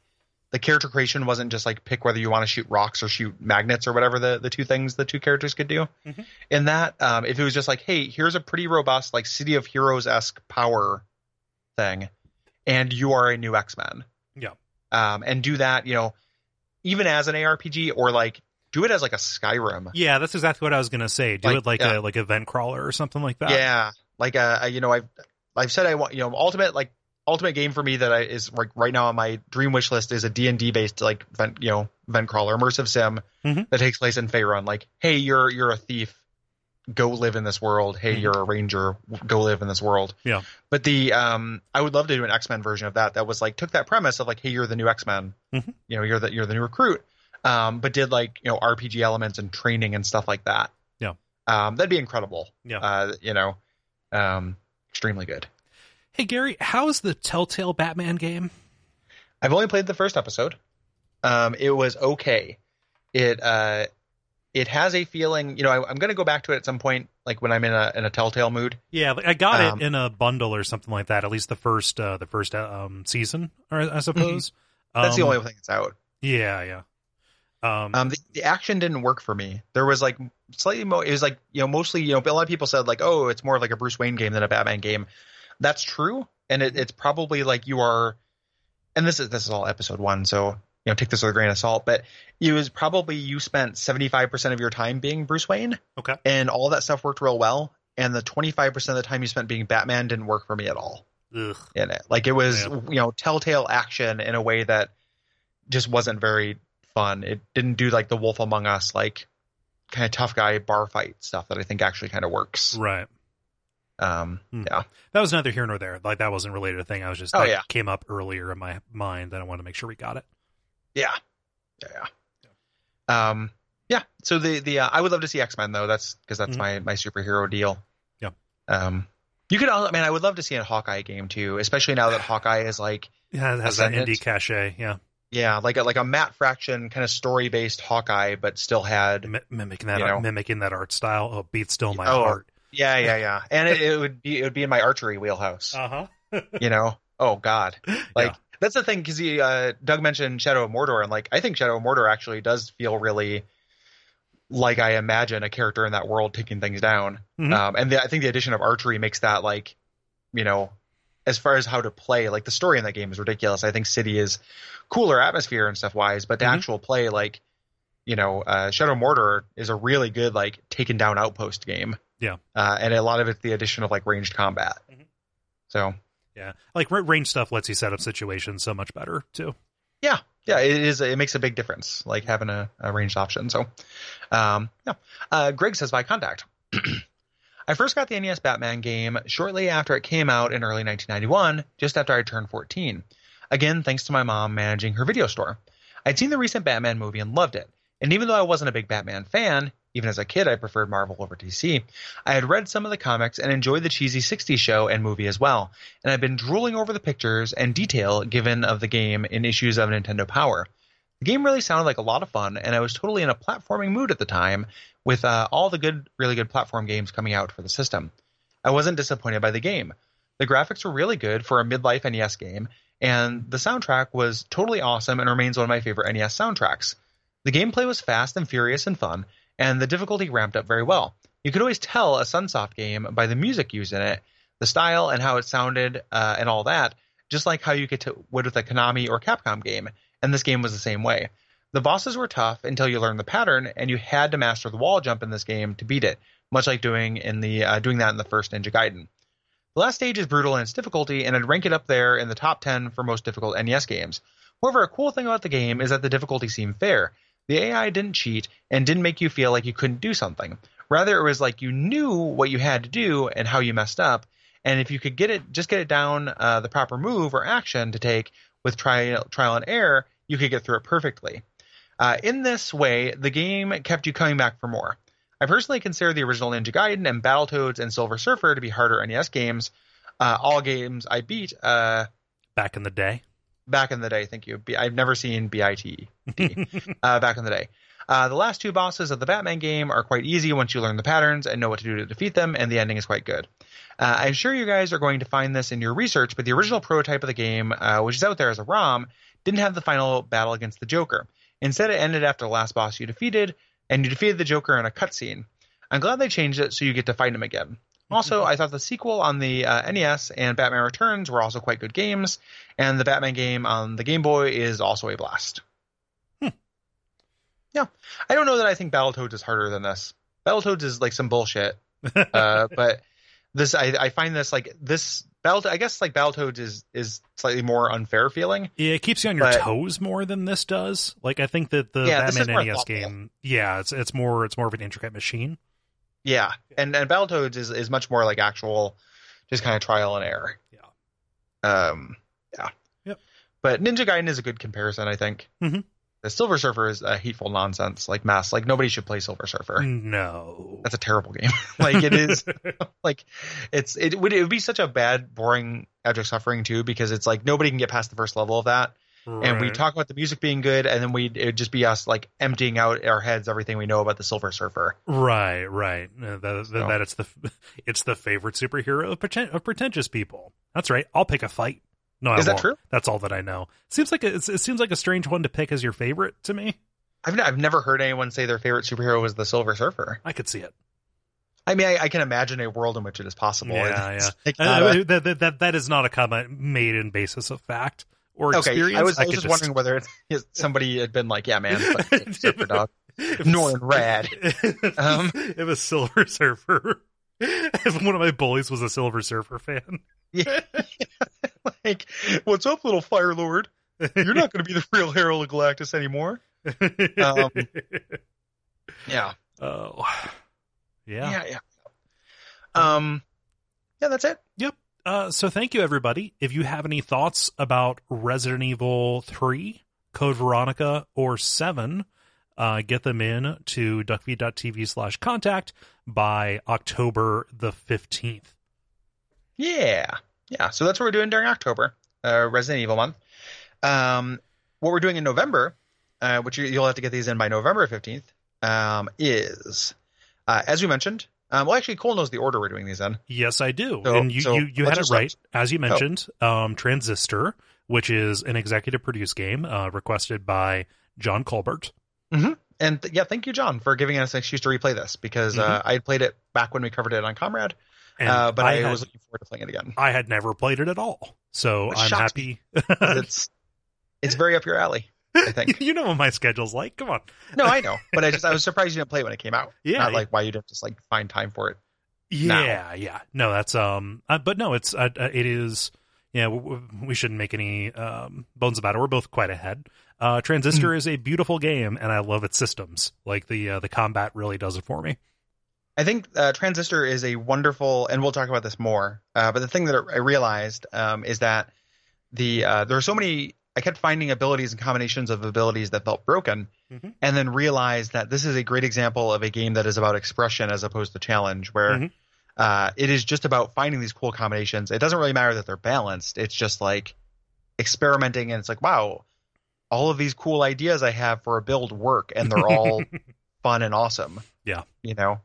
the character creation wasn't just like pick whether you want to shoot rocks or shoot magnets or whatever the two things the two characters could do. Mm-hmm. And that if it was just like, hey, here's a pretty robust like City of Heroes-esque power thing, and you are a new X-Men. Yeah. And do that, you know, even as an ARPG, or like do it as like a Skyrim. Yeah, that's exactly what I was going to say. Do it like a like event crawler or something like that. Yeah. Like you know, I've said I want, you know, ultimate game for me that is like right now on my dream wish list is a D&D based like event crawler immersive sim mm-hmm. that takes place in Faerun. Like, hey, you're a thief, go live in this world. Hey, mm-hmm. you're a ranger, go live in this world. Yeah. But the I would love to do an X-Men version of that was like took that premise of like, hey, you're the new X-Men, mm-hmm. you know, you're the new recruit, but did like, you know, RPG elements and training and stuff like that. Yeah. That'd be incredible. Yeah. Extremely good. Hey, Gary, how's the Telltale Batman game? I've only played the first episode. It was okay. It has a feeling, you know, I'm going to go back to it at some point, like when I'm in a Telltale mood. Yeah, I got it in a bundle or something like that. At least the first season, I suppose. That's the only thing that's out. Yeah. The action didn't work for me. There was like slightly more. It was like, you know, mostly, you know, a lot of people said like, oh, it's more like a Bruce Wayne game than a Batman game. That's true, and it's probably like you are. And this is all episode one, so, you know, take this with a grain of salt. But it was probably you spent 75% of your time being Bruce Wayne, okay, and all that stuff worked real well. And the 25% of the time you spent being Batman didn't work for me at all. Ugh. In it, like it was, yeah, you know, Telltale action in a way that just wasn't very fun. It didn't do like the Wolf Among Us, like kind of tough guy bar fight stuff that I think actually kind of works, right? Yeah, that was neither here nor there. Like that wasn't related to a thing. I was just came up earlier in my mind that I wanted to make sure we got it. Yeah. Yeah. So the I would love to see X-Men though. That's because that's my superhero deal. Yeah. You could, man, I would love to see a Hawkeye game too, especially now that Hawkeye is like it has that indie cachet. Yeah. Yeah, like a Matt Fraction kind of story based Hawkeye, but still had mimicking that art style. Oh, beats still my heart. Yeah. And it would be in my archery wheelhouse. Uh-huh. You know? Oh, God. Like, that's the thing, because Doug mentioned Shadow of Mordor, and, like, I think Shadow of Mordor actually does feel really like I imagine a character in that world taking things down. Mm-hmm. I think the addition of archery makes that, like, you know, as far as how to play, like, the story in that game is ridiculous. I think City is cooler atmosphere and stuff-wise, but the actual play, like, you know, Shadow of Mordor is a really good, like, taken down outpost game. Yeah. And a lot of it's the addition of like ranged combat. Mm-hmm. So, yeah, like range stuff lets you set up situations so much better too. Yeah. Yeah. It is. It makes a big difference, like having a ranged option. So, yeah. Greg says by contact, I first got the NES Batman game shortly after it came out in early 1991, just after I turned 14. Again, thanks to my mom managing her video store. I'd seen the recent Batman movie and loved it. And even though I wasn't a big Batman fan, even as a kid, I preferred Marvel over DC. I had read some of the comics and enjoyed the cheesy 60s show and movie as well, and I've been drooling over the pictures and detail given of the game in issues of Nintendo Power. The game really sounded like a lot of fun, and I was totally in a platforming mood at the time with all the really good platform games coming out for the system. I wasn't disappointed by the game. The graphics were really good for a midlife NES game, and the soundtrack was totally awesome and remains one of my favorite NES soundtracks. The gameplay was fast and furious and fun, and the difficulty ramped up very well. You could always tell a Sunsoft game by the music used in it, the style and how it sounded and all that, just like how you would with a Konami or Capcom game, and this game was the same way. The bosses were tough until you learned the pattern, and you had to master the wall jump in this game to beat it, much like doing that in the first Ninja Gaiden. The last stage is brutal in its difficulty, and I'd rank it up there in the top 10 for most difficult NES games. However, a cool thing about the game is that the difficulty seemed fair. The AI didn't cheat and didn't make you feel like you couldn't do something. Rather, it was like you knew what you had to do and how you messed up. And if you could get it down the proper move or action to take with trial and error, you could get through it perfectly. In this way, the game kept you coming back for more. I personally consider the original Ninja Gaiden and Battletoads and Silver Surfer to be harder NES games. All games I beat. Back in the day. Back in the day, thank you. I've never seen BITD. Back in the day. The last two bosses of the Batman game are quite easy once you learn the patterns and know what to do to defeat them, and the ending is quite good. I'm sure you guys are going to find this in your research, but the original prototype of the game, which is out there as a ROM, didn't have the final battle against the Joker. Instead, it ended after the last boss you defeated, and you defeated the Joker in a cutscene. I'm glad they changed it so you get to fight him again. Also, I thought the sequel on the NES and Batman Returns were also quite good games, and the Batman game on the Game Boy is also a blast. Yeah. I don't know that I think Battletoads is harder than this. Battletoads is like some bullshit. But this, I find this like this Battle. I guess like Battletoads is slightly more unfair feeling. Yeah, it keeps you on your toes more than this does. Like I think that the Batman NES game, it's more of an intricate machine. Yeah, and Battletoads is much more like actual, just kind of trial and error. Yeah. But Ninja Gaiden is a good comparison, I think. Mm-hmm. Silver Surfer is a hateful nonsense, like mass. Like, nobody should play Silver Surfer. No. That's a terrible game. Like, it is. Like, it would be such a bad, boring Abject Suffering, too, because it's like nobody can get past the first level of that. Right. And we talk about the music being good, and then it would just be us, like, emptying out our heads everything we know about the Silver Surfer. Right, right. That it's the favorite superhero of pretentious people. That's right. I'll pick a fight. No, I won't. Is that true? That's all that I know. It seems like a strange one to pick as your favorite to me. I've never heard anyone say their favorite superhero was the Silver Surfer. I could see it. I mean, I can imagine a world in which it is possible. Yeah. Like, that is not a comment made in basis of fact or experience. Okay, I was just wondering whether somebody had been like, "Yeah, man, it's like Surfer Dog, Norn Rad." It was Silver Surfer. One of my bullies was a Silver Surfer fan. Yeah. Like, what's up, little Fire Lord? You're not going to be the real Herald of Galactus anymore. Yeah. Oh. Yeah. Yeah, that's it. Yep. So thank you, everybody. If you have any thoughts about Resident Evil 3, Code Veronica, or 7, get them in to duckfeed.tv/contact by October the 15th. Yeah. So that's what we're doing during October, Resident Evil month. What we're doing in November, which you'll have to get these in by November 15th, is, as we mentioned, well, actually, Cole knows the order we're doing these in. Yes, I do. So you had it right. As you mentioned, Transistor, which is an executive produced game requested by John Colbert. Mm-hmm. And thank you, John, for giving us an excuse to replay this, because I had played it back when we covered it on Comrade. But I was looking forward to playing it again. I had never played it at all, so I'm happy. It's very up your alley, I think. You know what my schedule's like. Come on. No, I know, but I was surprised you didn't play it when it came out. Yeah, not like why you didn't just like find time for it. Yeah. No, that's but no, it's it is. Yeah, we shouldn't make any bones about it. We're both quite ahead. Transistor is a beautiful game, and I love its systems. Like the combat really does it for me. I think Transistor is a wonderful, and we'll talk about this more, but the thing that I realized is that there are so many, I kept finding abilities and combinations of abilities that felt broken, and then realized that this is a great example of a game that is about expression as opposed to challenge, where it is just about finding these cool combinations. It doesn't really matter that they're balanced. It's just like experimenting, and it's like, wow, all of these cool ideas I have for a build work, and they're all fun and awesome. Yeah. You know?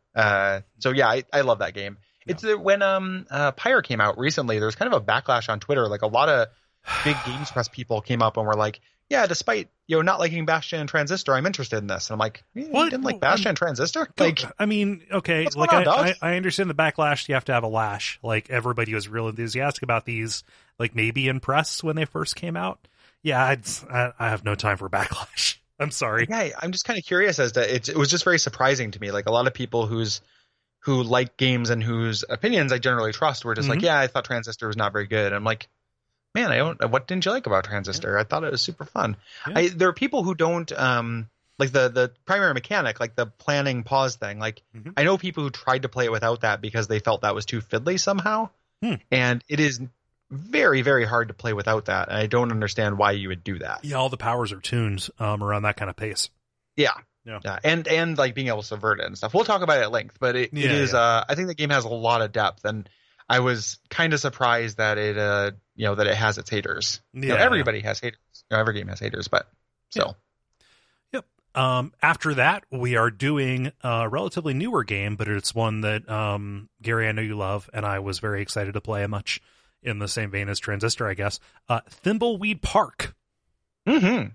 So yeah, I love that game. Yeah. It's when Pyre came out recently, there was kind of a backlash on Twitter. Like a lot of big Games Press people came up and were like, yeah, despite not liking Bastion and Transistor, I'm interested in this. And I'm like, you didn't like Bastion and Transistor? Like, I mean, okay, like I understand the backlash, you have to have a lash. Like everybody was real enthusiastic about these, like maybe in press when they first came out. Yeah, I have no time for backlash. I'm sorry. Yeah, I'm just kind of curious as to it was just very surprising to me. Like a lot of people who like games and whose opinions I generally trust were just like, yeah, I thought Transistor was not very good. And I'm like, man, what didn't you like about Transistor? Yeah. I thought it was super fun. Yeah. There are people who don't like the primary mechanic, like the planning pause thing. Like I know people who tried to play it without that because they felt that was too fiddly somehow. And it is very, very hard to play without that. And I don't understand why you would do that. Yeah, all the powers are tuned around that kind of pace. Yeah. And like being able to subvert it and stuff. We'll talk about it at length, but it is. Yeah. I think the game has a lot of depth, and I was kind of surprised that it that it has its haters. Yeah, everybody has haters. Every game has haters, but so. Yep. After that, we are doing a relatively newer game, but it's one that Gary, I know you love, and I was very excited to play much. In the same vein as Transistor, I guess. Thimbleweed Park. Mm-hmm.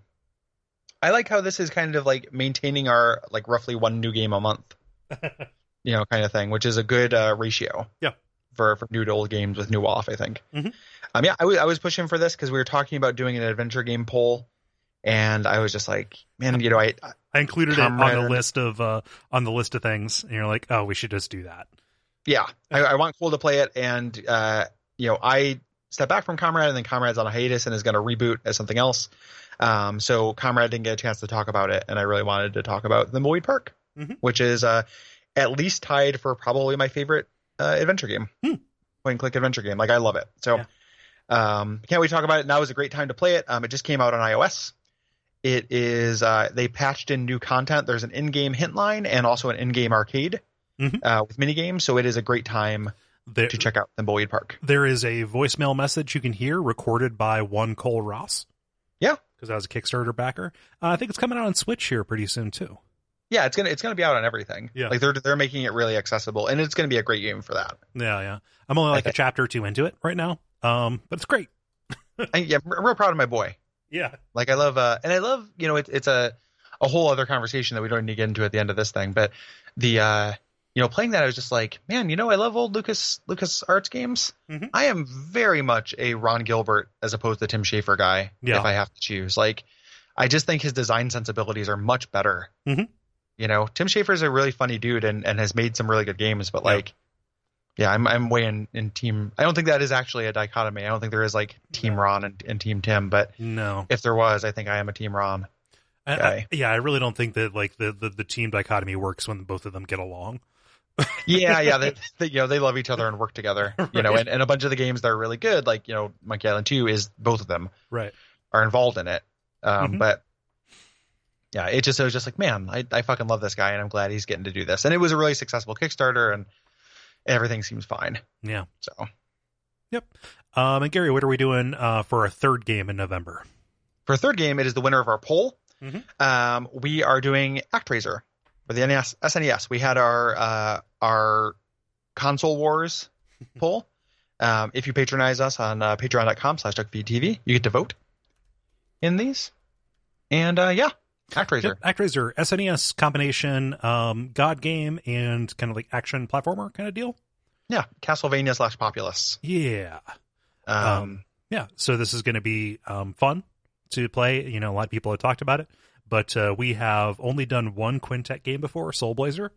I like how this is kind of like maintaining our like roughly one new game a month, kind of thing, which is a good ratio. Yeah. For new to old games with new off, I think. Mm-hmm. I was pushing for this because we were talking about doing an adventure game poll, and I was just like, man, I included it on the list of things, and you're like, oh, we should just do that. Yeah, I want Cole to play it, and. I step back from Comrade, and then Comrade's on a hiatus and is going to reboot as something else. So Comrade didn't get a chance to talk about it, and I really wanted to talk about Thimbleweed Park, which is at least tied for probably my favorite adventure game, point-and-click adventure game. Like, I love it. So can't we talk about it? Now is a great time to play it. It just came out on iOS. It is they patched in new content. There's an in-game hint line and also an in-game arcade with minigames. So it is a great time to check out Thimbleweed Park. There is a voicemail message you can hear recorded by one Cole Ross. Yeah. Because I was a Kickstarter backer. I think it's coming out on Switch here pretty soon, too. Yeah, it's gonna be out on everything. Yeah. Like they're making it really accessible, and it's gonna be a great game for that. Yeah, yeah. I'm only like a chapter or two into it right now, but it's great. I'm real proud of my boy. Yeah. Like I love you know it's a whole other conversation that we don't need to get into at the end of this thing, but the you know playing that I was just like, man, you know I love old LucasArts games. Mm-hmm. I am very much a Ron Gilbert as opposed to Tim Schafer guy. Yeah. If I have to choose, like I just think his design sensibilities are much better. Mm-hmm. You know, Tim Schafer is a really funny dude and has made some really good games, but like, yeah, I'm way in team. I don't think that is actually a dichotomy. I don't think there is like team Ron and team Tim, but no, if there was, I think I am a team Ron guy. I really don't think that like the team dichotomy works when both of them get along. Yeah. They you know, they love each other and work together, you know, and a bunch of the games that are really good, like, you know, Monkey Island 2 is both of them are involved in it. But yeah, it was just like, man, I fucking love this guy, and I'm glad he's getting to do this. And it was a really successful Kickstarter, and everything seems fine. Yeah. So. Yep. And Gary, what are we doing for our third game in November? For our third game, it is the winner of our poll. Mm-hmm. We are doing ActRaiser for the SNES. We had our console wars poll. If you patronize us on patreon.com/DuckFeedTV, you get to vote in these. And yeah. ActRaiser. ActRaiser, SNES combination, God game and kind of like action platformer kind of deal. Yeah. Castlevania/Populous. Yeah. Yeah. So this is going to be fun to play. You know, a lot of people have talked about it, but we have only done one Quintet game before, Soul Blazer.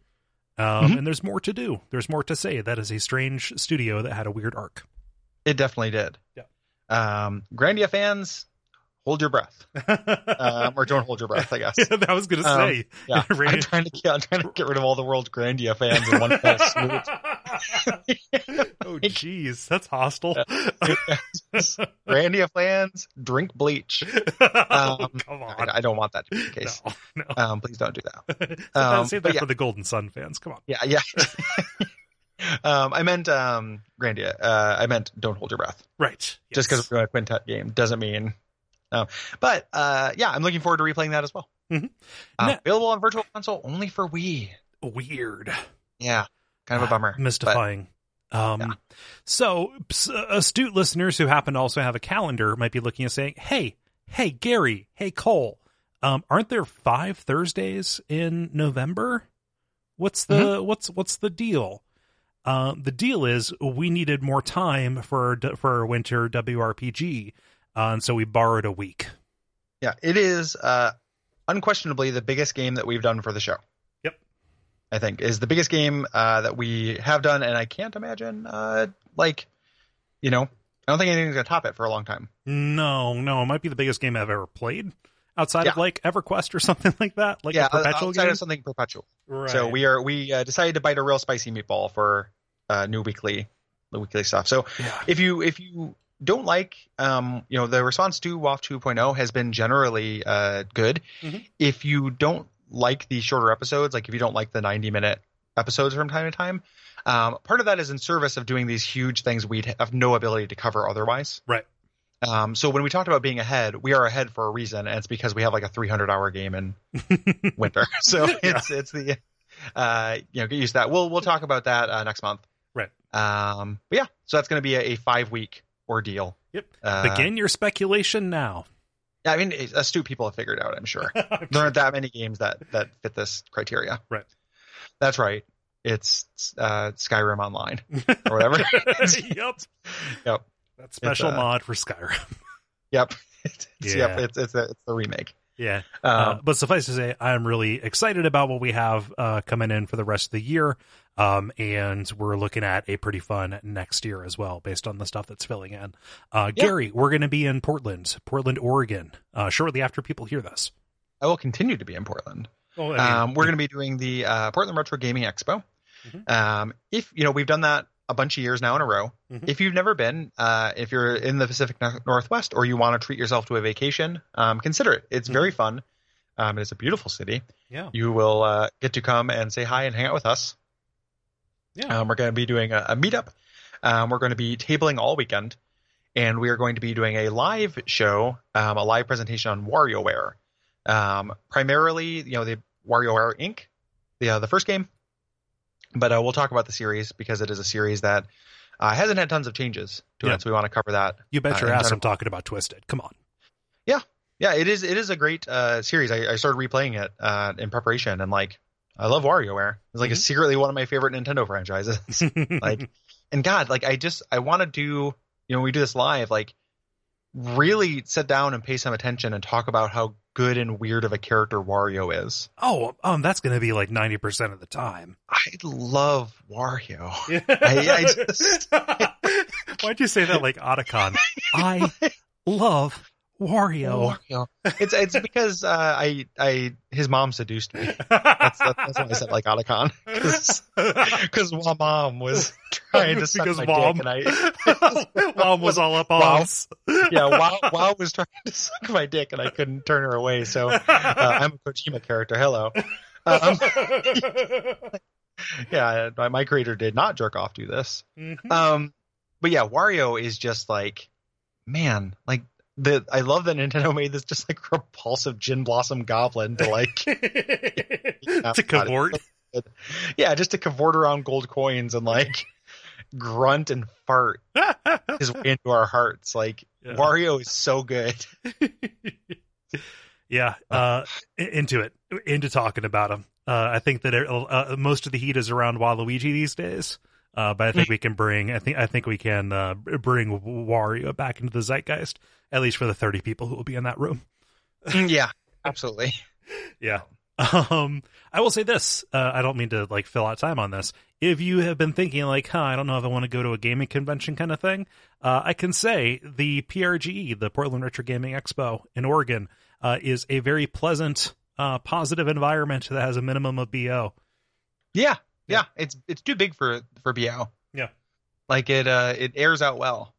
And there's more to do. There's more to say. That is a strange studio that had a weird arc. It definitely did. Yeah. Grandia fans, hold your breath, or don't hold your breath, I guess. Yeah, I was going to say. Yeah. I'm trying to get rid of all the world's Grandia fans in one fell swoop. Oh, jeez, that's hostile. Grandia fans, drink bleach. Come on. I don't want that to be the case. No. Please don't do that. Save that for the Golden Sun fans. Come on. Yeah. I meant Grandia. I meant don't hold your breath. Right. Yes. Just because we're doing a quintet game doesn't mean... but yeah, I'm looking forward to replaying that as well. Available on Virtual Console only for Wii. Weird. Yeah, kind of a bummer. Mystifying. But, so astute listeners who happen to also have a calendar might be looking and saying, hey Gary, hey Cole, aren't there 5 Thursdays in November? What's the deal? The deal is we needed more time for our winter WRPG. And so we borrowed a week. Yeah, it is unquestionably the biggest game that we've done for the show. Yep. I think is the biggest game that we have done. And I can't imagine I don't think anything's going to top it for a long time. No. It might be the biggest game I've ever played outside of like EverQuest or something like that. Like a perpetual outside game? Of something perpetual. Right. So we decided to bite a real spicy meatball for new weekly stuff. So if you don't like, you know, the response to WoF 2.0 has been generally good. Mm-hmm. If you don't like the shorter episodes, like if you don't like the 90-minute episodes from time to time, part of that is in service of doing these huge things we'd have no ability to cover otherwise. Right. So when we talked about being ahead, we are ahead for a reason, and it's because we have like a 300-hour game in winter. So it's the you know, get used to that. We'll talk about that next month. Right. But yeah, so that's going to be a 5-week ordeal. Yep. Begin your speculation now. I mean, astute people have figured out, I'm sure. There aren't that many games that fit this criteria. Right. That's right. It's Skyrim Online or whatever. Yep. That special mod for Skyrim. Yep. It's the remake. Yeah. But suffice to say, I'm really excited about what we have coming in for the rest of the year. And we're looking at a pretty fun next year as well, based on the stuff that's filling in. Gary, we're going to be in Portland, Oregon, shortly after people hear this. I will continue to be in Portland. Oh, we're going to be doing the Portland Retro Gaming Expo. If you know, we've done that a bunch of years now in a row. Mm-hmm. If you've never been, if you're in the Pacific Northwest or you want to treat yourself to a vacation, consider it. It's very fun. It's a beautiful city. Yeah. You will get to come and say hi and hang out with us. Yeah. We're going to be doing a meetup. We're going to be tabling all weekend. And we are going to be doing a live show, a live presentation on WarioWare. Primarily, you know, the WarioWare Inc., the first game. But we'll talk about the series because it is a series that hasn't had tons of changes to it. So we want to cover that. You bet your ass I'm talking about Twisted. Come on. Yeah. Yeah, it is a great series. I started replaying it in preparation, and like I love WarioWare. It's like it's secretly one of my favorite Nintendo franchises. Like, and God, like I want to do, you know, we do this live, like really sit down and pay some attention and talk about how good and weird of a character Wario is. Oh, that's going to be like 90% of the time. I love Wario. Yeah. Why'd you say that like Otacon? I love Wario. It's because his mom seduced me. That's why I said like Otacon, because mom was trying to suck my dick, and mom was all up on us. Yeah, WoW was trying to suck my dick, and I couldn't turn her away. So I'm a Kojima character. Hello. Yeah, my creator did not jerk off to this. Mm-hmm. But yeah, Wario is just like, man, like. I love that Nintendo made this just like repulsive gin blossom goblin to like to cavort. Yeah, just to cavort around gold coins and like grunt and fart his way into our hearts. Like Wario is so good. Yeah, into talking about him. I think that most of the heat is around Waluigi these days. But I think we can bring. I think we can bring Wario back into the zeitgeist, at least for the 30 people who will be in that room. Yeah, absolutely. Yeah. I will say this. I don't mean to like fill out time on this. If you have been thinking like, I don't know if I want to go to a gaming convention kind of thing, I can say the PRGE, the Portland Retro Gaming Expo in Oregon, is a very pleasant, positive environment that has a minimum of BO. Yeah. Yeah, it's too big for BO. Yeah, like it airs out well.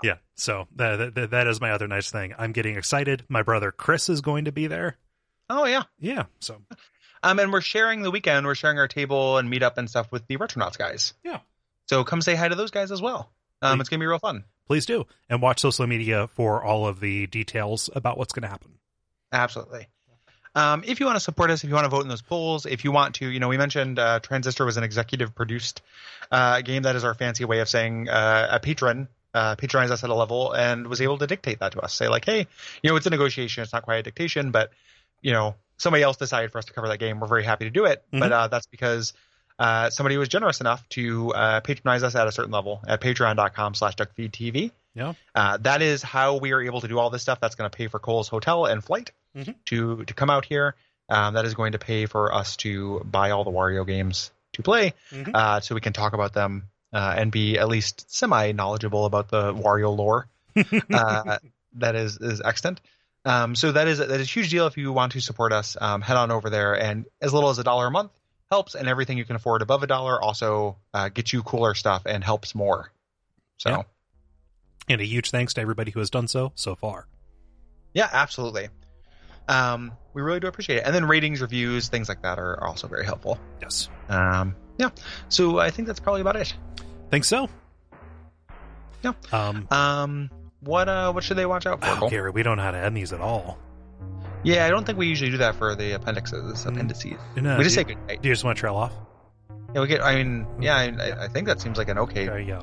Yeah. So that is my other nice thing. I'm getting excited. My brother Chris is going to be there. Oh yeah, yeah. So, and we're sharing the weekend. We're sharing our table and meetup and stuff with the Retronauts guys. Yeah. So come say hi to those guys as well. It's gonna be real fun. Please do, and watch social media for all of the details about what's gonna happen. Absolutely. If you want to support us, if you want to vote in those polls, if you want to, you know, we mentioned Transistor was an executive produced game. That is our fancy way of saying a patron patronized us at a level and was able to dictate that to us. Say like, hey, you know, it's a negotiation. It's not quite a dictation, but, you know, somebody else decided for us to cover that game. We're very happy to do it. Mm-hmm. But that's because somebody was generous enough to patronize us at a certain level at patreon.com/duckfeedtv. Yeah, that is how we are able to do all this stuff. That's going to pay for Cole's hotel and flight to come out here. That is going to pay for us to buy all the Wario games to play, so we can talk about them and be at least semi-knowledgeable about the Wario lore that is extant. So that is a huge deal. If you want to support us, head on over there, and as little as $1 a month helps, and everything you can afford above $1 also gets you cooler stuff and helps more. So. Yeah. And a huge thanks to everybody who has done so far. Yeah, absolutely. We really do appreciate it. And then ratings, reviews, things like that are also very helpful. Yes. Yeah. So I think that's probably about it. Think so. Yeah. What should they watch out for? Oh, Gary, we don't know how to end these at all. Yeah, I don't think we usually do that for the appendices. No, we just say good night. Do you just want to trail off? Yeah, I think that seems like an okay. Yeah,